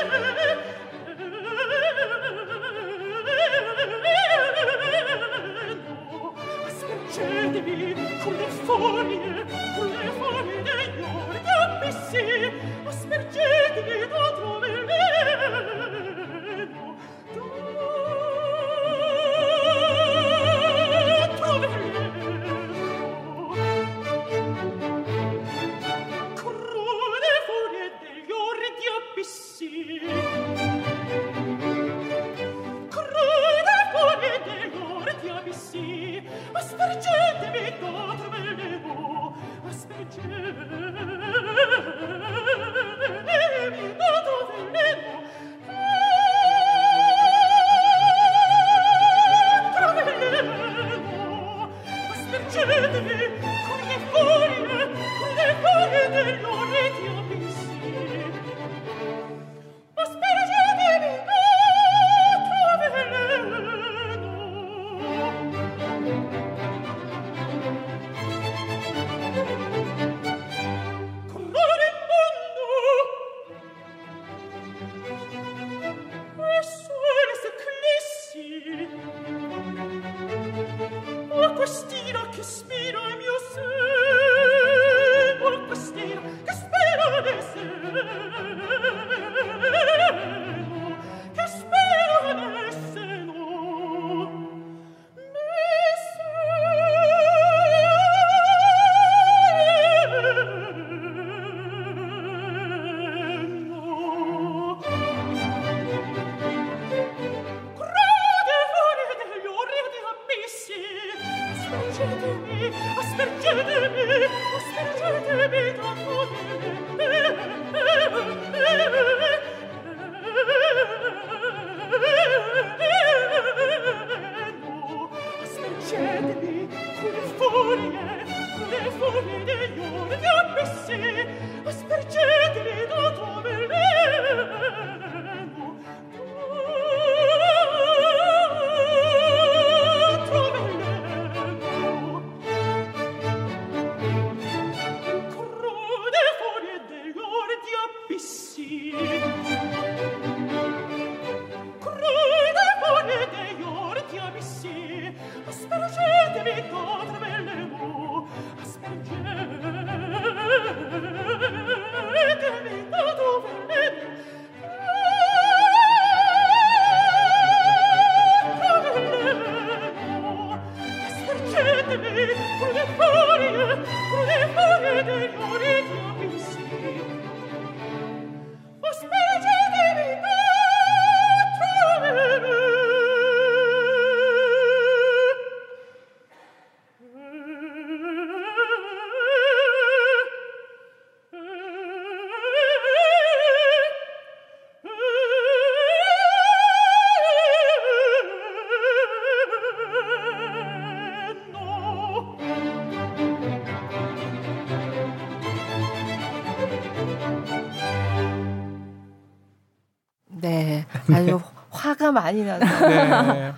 아주 화가 많이 나서 네,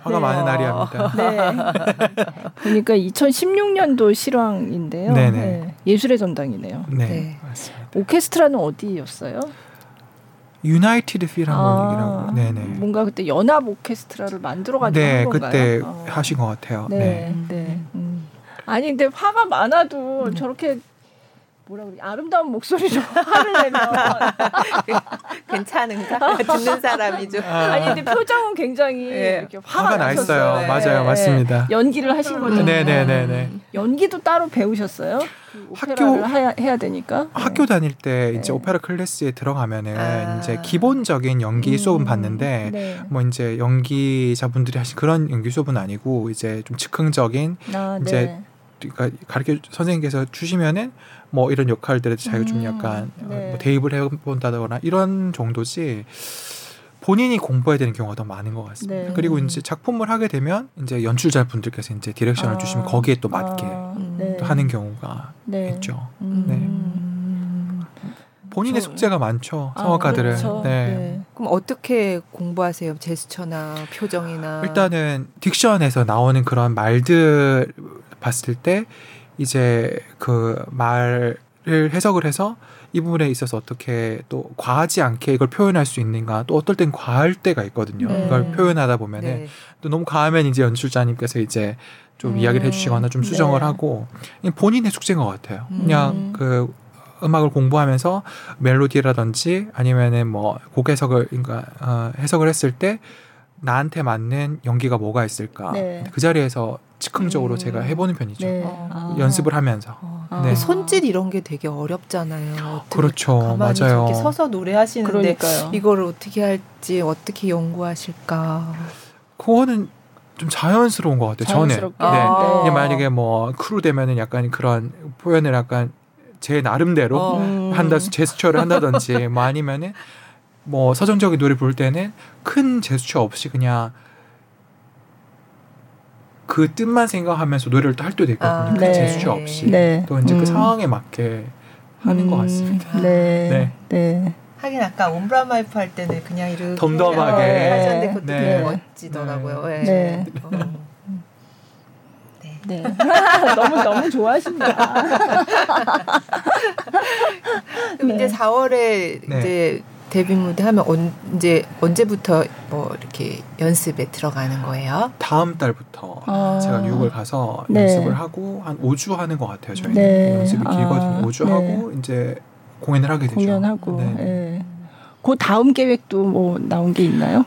화가 네. 많은 날이랍니다. 네. 그러니까 2016년도 실황인데요. 네. 예술의 전당이네요. 네, 맞습니다. 오케스트라는 어디였어요? 유나이티드 필하모닉이라고. 네네. 뭔가 그때 연합 오케스트라를 만들어가지고 네, 한 건가요? 네, 그때 하신 것 같아요. 네. 아니 근데 화가 많아도 저렇게. 뭐라 그래? 아름다운 목소리로 화를 내면 괜찮은가? 듣는 사람이죠. 아니 근데 표정은 굉장히 네. 이렇게 화가 나셨어요. 네. 맞아요, 맞습니다. 연기를 하신 거죠. 네. 연기도 따로 배우셨어요? 그 오페라를 해야 되니까. 학교 다닐 때 이제 오페라 클래스에 들어가면은 이제 기본적인 연기 수업은 받는데 뭐 이제 연기자분들이 하신 그런 연기 수업은 아니고 이제 좀 즉흥적인 이제. 그러니까 가르쳐 선생님께서 주시면은 뭐 이런 역할들에 자기가 좀 약간 뭐 대입을 해본다거나 이런 정도지 본인이 공부해야 되는 경우가 더 많은 것 같습니다. 네. 그리고 이제 작품을 하게 되면 이제 연출자 분들께서 이제 디렉션을 주시면 거기에 또 맞게 또 하는 경우가 있죠. 본인의 숙제가 많죠. 성악가들은. 그렇죠. 네. 그럼 어떻게 공부하세요? 제스처나 표정이나. 일단은 딕션에서 나오는 그런 말들 봤을 때 이제 그 말을 해석을 해서 이 부분에 있어서 어떻게 또 과하지 않게 이걸 표현할 수 있는가, 또 어떨 땐 과할 때가 있거든요. 이걸 표현하다 보면은 또 너무 과하면 이제 연출자님께서 이제 좀 이야기를 해주시거나 좀 수정을 하고 본인의 숙제인 것 같아요. 그냥 그 음악을 공부하면서 멜로디라든지 아니면은 뭐 곡 해석을 그러니까 해석을 했을 때 나한테 맞는 연기가 뭐가 있을까 그 자리에서 즉흥적으로 제가 해보는 편이죠. 연습을 하면서. 손짓 이런 게 되게 어렵잖아요. 그렇죠. 맞아요. 저렇게 서서 노래하시는데 그러니까요. 이걸 어떻게 할지 어떻게 연구하실까. 그거는 좀 자연스러운 것 같아요. 저는. 만약에 뭐 크루 되면은 약간 그런 표현을 약간 제 나름대로 한다 제스처를 한다든지 뭐 아니면은 뭐 서정적인 노래 부를 때는 큰 제스처 없이 그냥 그 뜻만 생각하면서 노래를 또 할 때도 있거든요. 아, 그 네. 제스처 없이 네. 또 이제 그 상황에 맞게 하는 것 같습니다. 네. 네. 네. 하긴 아까 옴브라 마이 푸 할 때는 그냥 이렇게 덤덤하게 하셨는데 그것도 되게 네. 멋지더라고요. 네. 네. 네. 너무 좋아하신다. 그럼 네. 이제 4월에 네. 이제 데뷔 무대 하면 이제 언제부터 뭐 이렇게 연습에 들어가는 거예요? 다음 달부터 제가 뉴욕을 가서 네. 연습을 하고 한 5주 하는 것 같아요. 저희는 네. 연습이 길거든요. 5주 네. 하고 이제 공연을 하게 되죠. 공연하고. 네. 네. 그 다음 계획도 뭐 나온 게 있나요?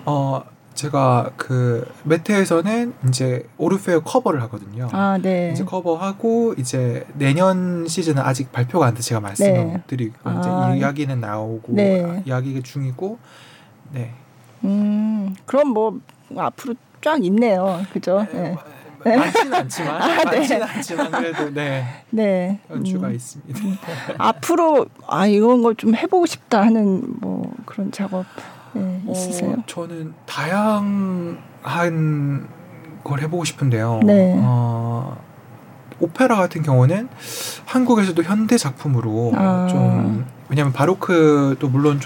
제가 그 메테에서는 이제 오르페오 커버를 하거든요. 아, 네. 이제 커버하고 이제 내년 시즌은 아직 발표가 안 돼서 제가 말씀드리고 네. 이제 이야기는 나오고 네. 이야기 중이고 네. 그럼 뭐 앞으로 쫙 있네요. 그죠? 네. 네. 많지는 않지만 그래도 네. 네. 연주가 있습니다. 앞으로 이런 걸 좀 해보고 싶다 하는 뭐 그런 작업. 네, 있으세요? 저는 다양한 걸 해보고 싶은데요. 네. 오페라 같은 경우는 한국에서도 현대 작품으로 좀 왜냐하면 바로크도 물론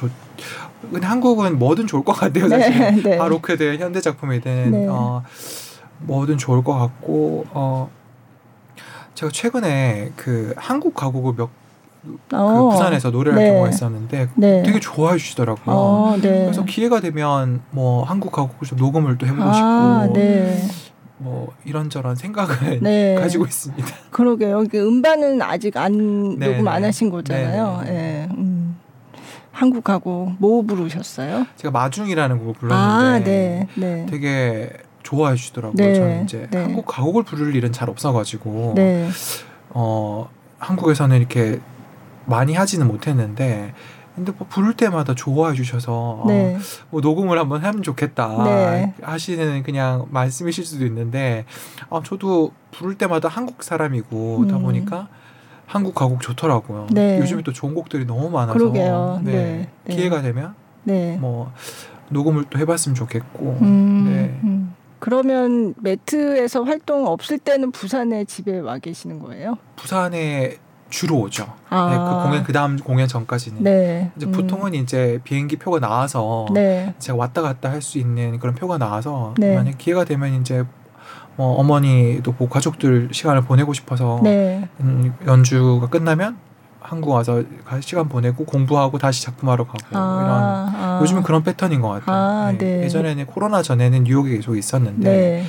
근데 한국은 뭐든 좋을 것 같아요. 사실 네. 바로크든 현대 작품이든 네. 뭐든 좋을 것 같고 제가 최근에 그 한국 가곡을 그 부산에서 노래를 할 경우가 있었는데 네. 되게 좋아해 주시더라고요. 네. 그래서 기회가 되면 뭐 한국 가곡을 좀 녹음을 또 해보고 싶고 네. 뭐 이런저런 생각을 네. 가지고 있습니다. 그러게요. 음반은 아직 안 네. 녹음 안 하신 거잖아요. 네. 네. 한국 가곡 뭐 부르셨어요? 제가 마중이라는 곡을 불렀는데 네. 네. 되게 좋아해 주시더라고요. 네. 저는 이제 네. 한국 가곡을 부를 일은 잘 없어가지고 네. 한국에서는 이렇게 많이 하지는 못했는데 근데 뭐 부를 때마다 좋아해 주셔서 네. 뭐 녹음을 한번 하면 좋겠다 네. 하시는 그냥 말씀이실 수도 있는데 저도 부를 때마다 한국 사람이고 그러다 보니까 한국 가곡 좋더라고요. 네. 요즘에 또 좋은 곡들이 너무 많아서 네. 네. 네. 기회가 되면 네. 뭐 녹음을 또 해봤으면 좋겠고 네. 그러면 매트에서 활동 없을 때는 부산에 집에 와 계시는 거예요? 부산에 주로 오죠. 네, 그 다음 공연 전까지는. 네. 이제 보통은 이제 비행기 표가 나와서 네. 제가 왔다 갔다 할 수 있는 그런 표가 나와서 네. 만약 기회가 되면 이제 뭐 어머니도 보고 가족들 시간을 보내고 싶어서 네. 연주가 끝나면 한국 와서 시간 보내고 공부하고 다시 작품하러 가고 이런 요즘은 그런 패턴인 것 같아요. 네. 네. 예전에는 코로나 전에는 뉴욕에 계속 있었는데 네.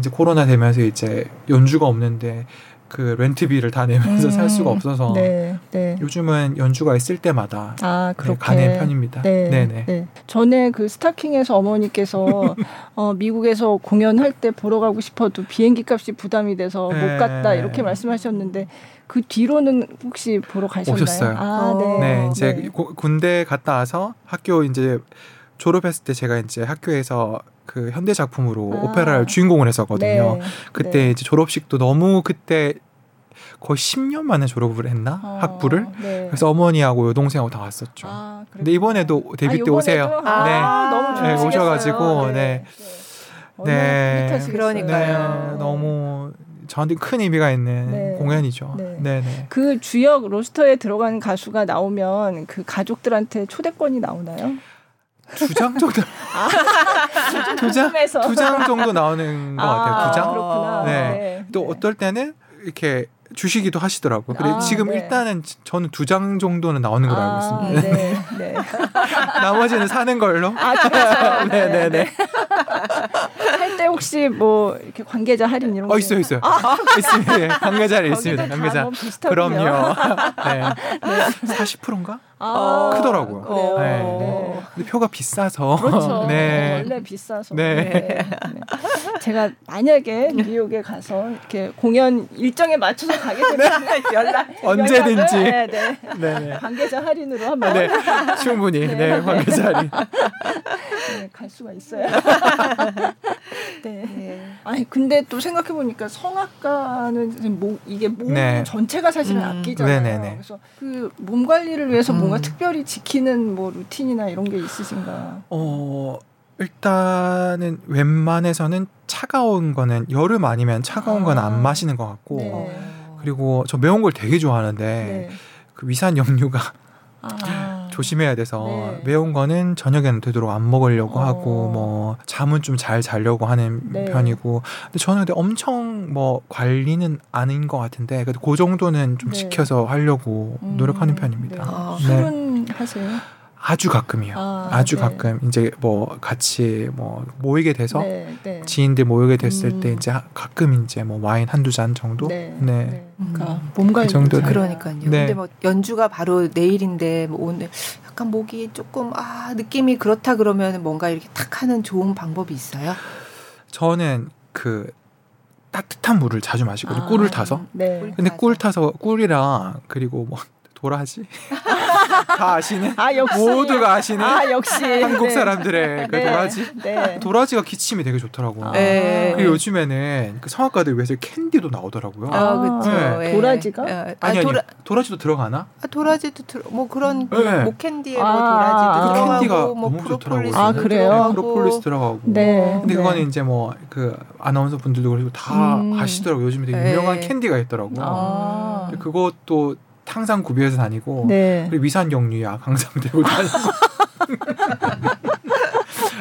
이제 코로나 되면서 이제 연주가 없는데. 그 렌트비를 다 내면서 살 수가 없어서 네, 네. 요즘은 연주가 있을 때마다 그렇게 가는 편입니다. 네, 네네. 네. 전에 그 스타킹에서 어머니께서 미국에서 공연할 때 보러 가고 싶어도 비행기 값이 부담이 돼서 못 갔다 이렇게 말씀하셨는데 그 뒤로는 혹시 보러 가셨나요? 오셨어요. 네. 네, 이제 네. 군대 갔다 와서 학교 이제 졸업했을 때 제가 이제 학교에서 그 현대 작품으로 오페라를 주인공을 했었거든요. 네. 그때 네. 이제 졸업식도 너무 그때 거의 10년 만에 졸업을 했나? 학부를. 네. 그래서 어머니하고 여동생하고 다 왔었죠. 근데 이번에도 데뷔 때 오세요. 네. 너무 좋으시겠어요. 오셔가지고 네. 네. 그러니까요. 네. 너무 저한테 큰 의미가 있는 네. 공연이죠. 네. 네네. 그 주역 로스터에 들어간 가수가 나오면 그 가족들한테 초대권이 나오나요? 두 장 정도 나오는 것 같아요. 2장. 그렇구나. 네. 네. 또 어떨 때는 이렇게 주시기도 하시더라고요. 근데 지금 네. 일단은 저는 2장 정도는 나오는 걸로 알고 있습니다. 네. 네. 나머지는 사는 걸로. 그렇죠. 네네네. 네. 할 때 혹시 뭐 이렇게 관계자 할인 이런 거 있어요. 있습니다. 네. 관계자를 있습니다. 관계자. 그럼요. 네. 네. 40%인가? 크더라고요. 그래요. 네. 네. 근데 표가 비싸서. 그렇죠. 네. 원래 비싸서. 네. 네. 네. 제가 만약에 뉴욕에 가서 이렇게 공연 일정에 맞춰서 가게 되면 연락 언제든지. 네, 네. 네. 관계자 할인으로 한번. 네. 충분히. 네. 관계자 할인. 네. 갈 수가 있어요. 네. 네. 아니 근데 또 생각해 보니까 성악가는 뭐 이게 몸 네. 전체가 사실은 악기잖아요. 네네네. 그래서 그 몸 관리를 위해서 뭔가 특별히 지키는 뭐 루틴이나 이런 게 있으신가? 일단은 웬만해서는 차가운 거는 여름 아니면 차가운 건 안 마시는 것 같고 네. 그리고 저 매운 걸 되게 좋아하는데 네. 그 위산 역류가 조심해야 돼서 네. 매운 거는 저녁에는 되도록 안 먹으려고 하고 뭐 잠은 좀 잘 자려고 하는 네. 편이고 근데 저는 근데 엄청 뭐 관리는 아닌 것 같은데 그래도 그 정도는 좀 네. 지켜서 하려고 노력하는 편입니다. 네. 술은 네. 하세요? 아주 가끔이요. 아주 네. 가끔 이제 뭐 같이 뭐 모이게 돼서 네, 네. 지인들 모이게 됐을 때 이제 가끔 이제 뭐 와인 한두 잔 정도. 네. 네. 네. 그러니까 몸 관리 그 정도. 그러니까요. 네. 근데 뭐 연주가 바로 내일인데 뭐 오늘 약간 목이 조금 느낌이 그렇다 그러면 뭔가 이렇게 탁 하는 좋은 방법이 있어요? 저는 그 따뜻한 물을 자주 마시고 꿀을 타서. 네. 근데 꿀 타서 꿀이랑 그리고 뭐 도라지. 다 아시네. 역시. 모두가 아시네. 역시. 한국 사람들의 네. 그 도라지. 네. 도라지가 기침이 되게 좋더라고요. 그리고 요즘에는 그 성악가들 위해서 캔디도 나오더라고요. 그렇죠. 네. 도라지가? 도라지도 들어가나? 도라지도 뭐 그런 네. 목캔디에 뭐 도라지도 들어가고 캔디가 뭐 너무 좋더라고요. 그래요? 프로폴리스 들어가고. 네. 근데 그거는 네. 이제 뭐 그 아나운서 분들도 그러시고 다 아시더라고요. 요즘에 되게 유명한 캔디가 있더라고요. 그것도 항상 구비해서 다니고 네. 그리고 위산역류약 항상 들고 다니고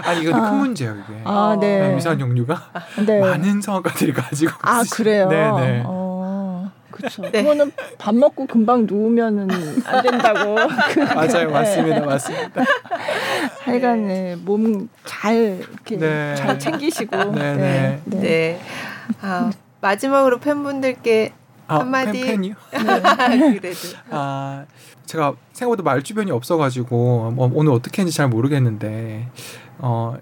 아니 이건 큰 문제예요 이게 네. 위산역류가 네. 많은 성악가들이 가지고 그래요? 네네. 그렇죠. 네. 그거는 밥 먹고 금방 누우면은 안 된다고. 맞아요, 네. 맞습니다. 하여간 네. 몸 잘 이렇게 네. 잘 챙기시고. 네네. 네. 마지막으로 팬분들께. 한마디. 팬이요? 네. 그래도. 제가 생각보다 말 주변이 없어가지고 뭐 오늘 어떻게 했는지 잘 모르겠는데 너무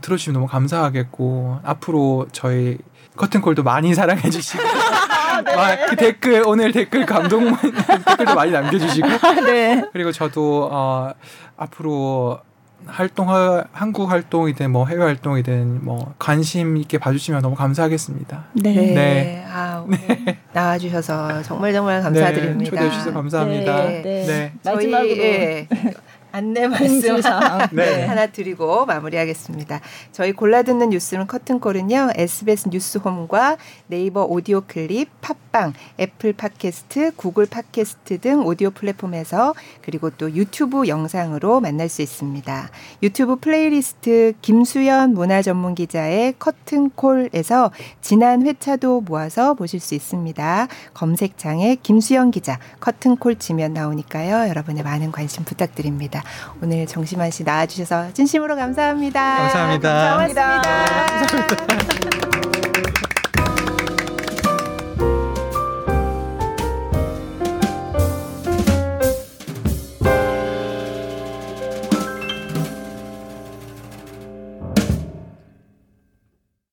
들어주시면 너무 감사하겠고 앞으로 저희 커튼콜도 많이 사랑해주시고 네. 그 댓글 오늘 댓글 감동문 댓글도 많이 남겨주시고 네. 그리고 저도 앞으로 한국 활동이든 뭐 해외 활동이든 뭐 관심 있게 봐주시면 너무 감사하겠습니다. 네. 네. 오늘 나와주셔서 정말 감사드립니다. 네, 초대해 주셔서 감사합니다. 네. 마지막으로 안내 말씀 네. 하나 드리고 마무리하겠습니다. 저희 골라듣는 뉴스룸 커튼콜은요. SBS 뉴스홈과 네이버 오디오 클립, 팟빵, 애플 팟캐스트, 구글 팟캐스트 등 오디오 플랫폼에서 그리고 또 유튜브 영상으로 만날 수 있습니다. 유튜브 플레이리스트 김수현 문화전문기자의 커튼콜에서 지난 회차도 모아서 보실 수 있습니다. 검색창에 김수현 기자 커튼콜 치면 나오니까요. 여러분의 많은 관심 부탁드립니다. 오늘 정시만 씨 나와주셔서 진심으로 감사합니다. 감사합니다. 고맙습니다.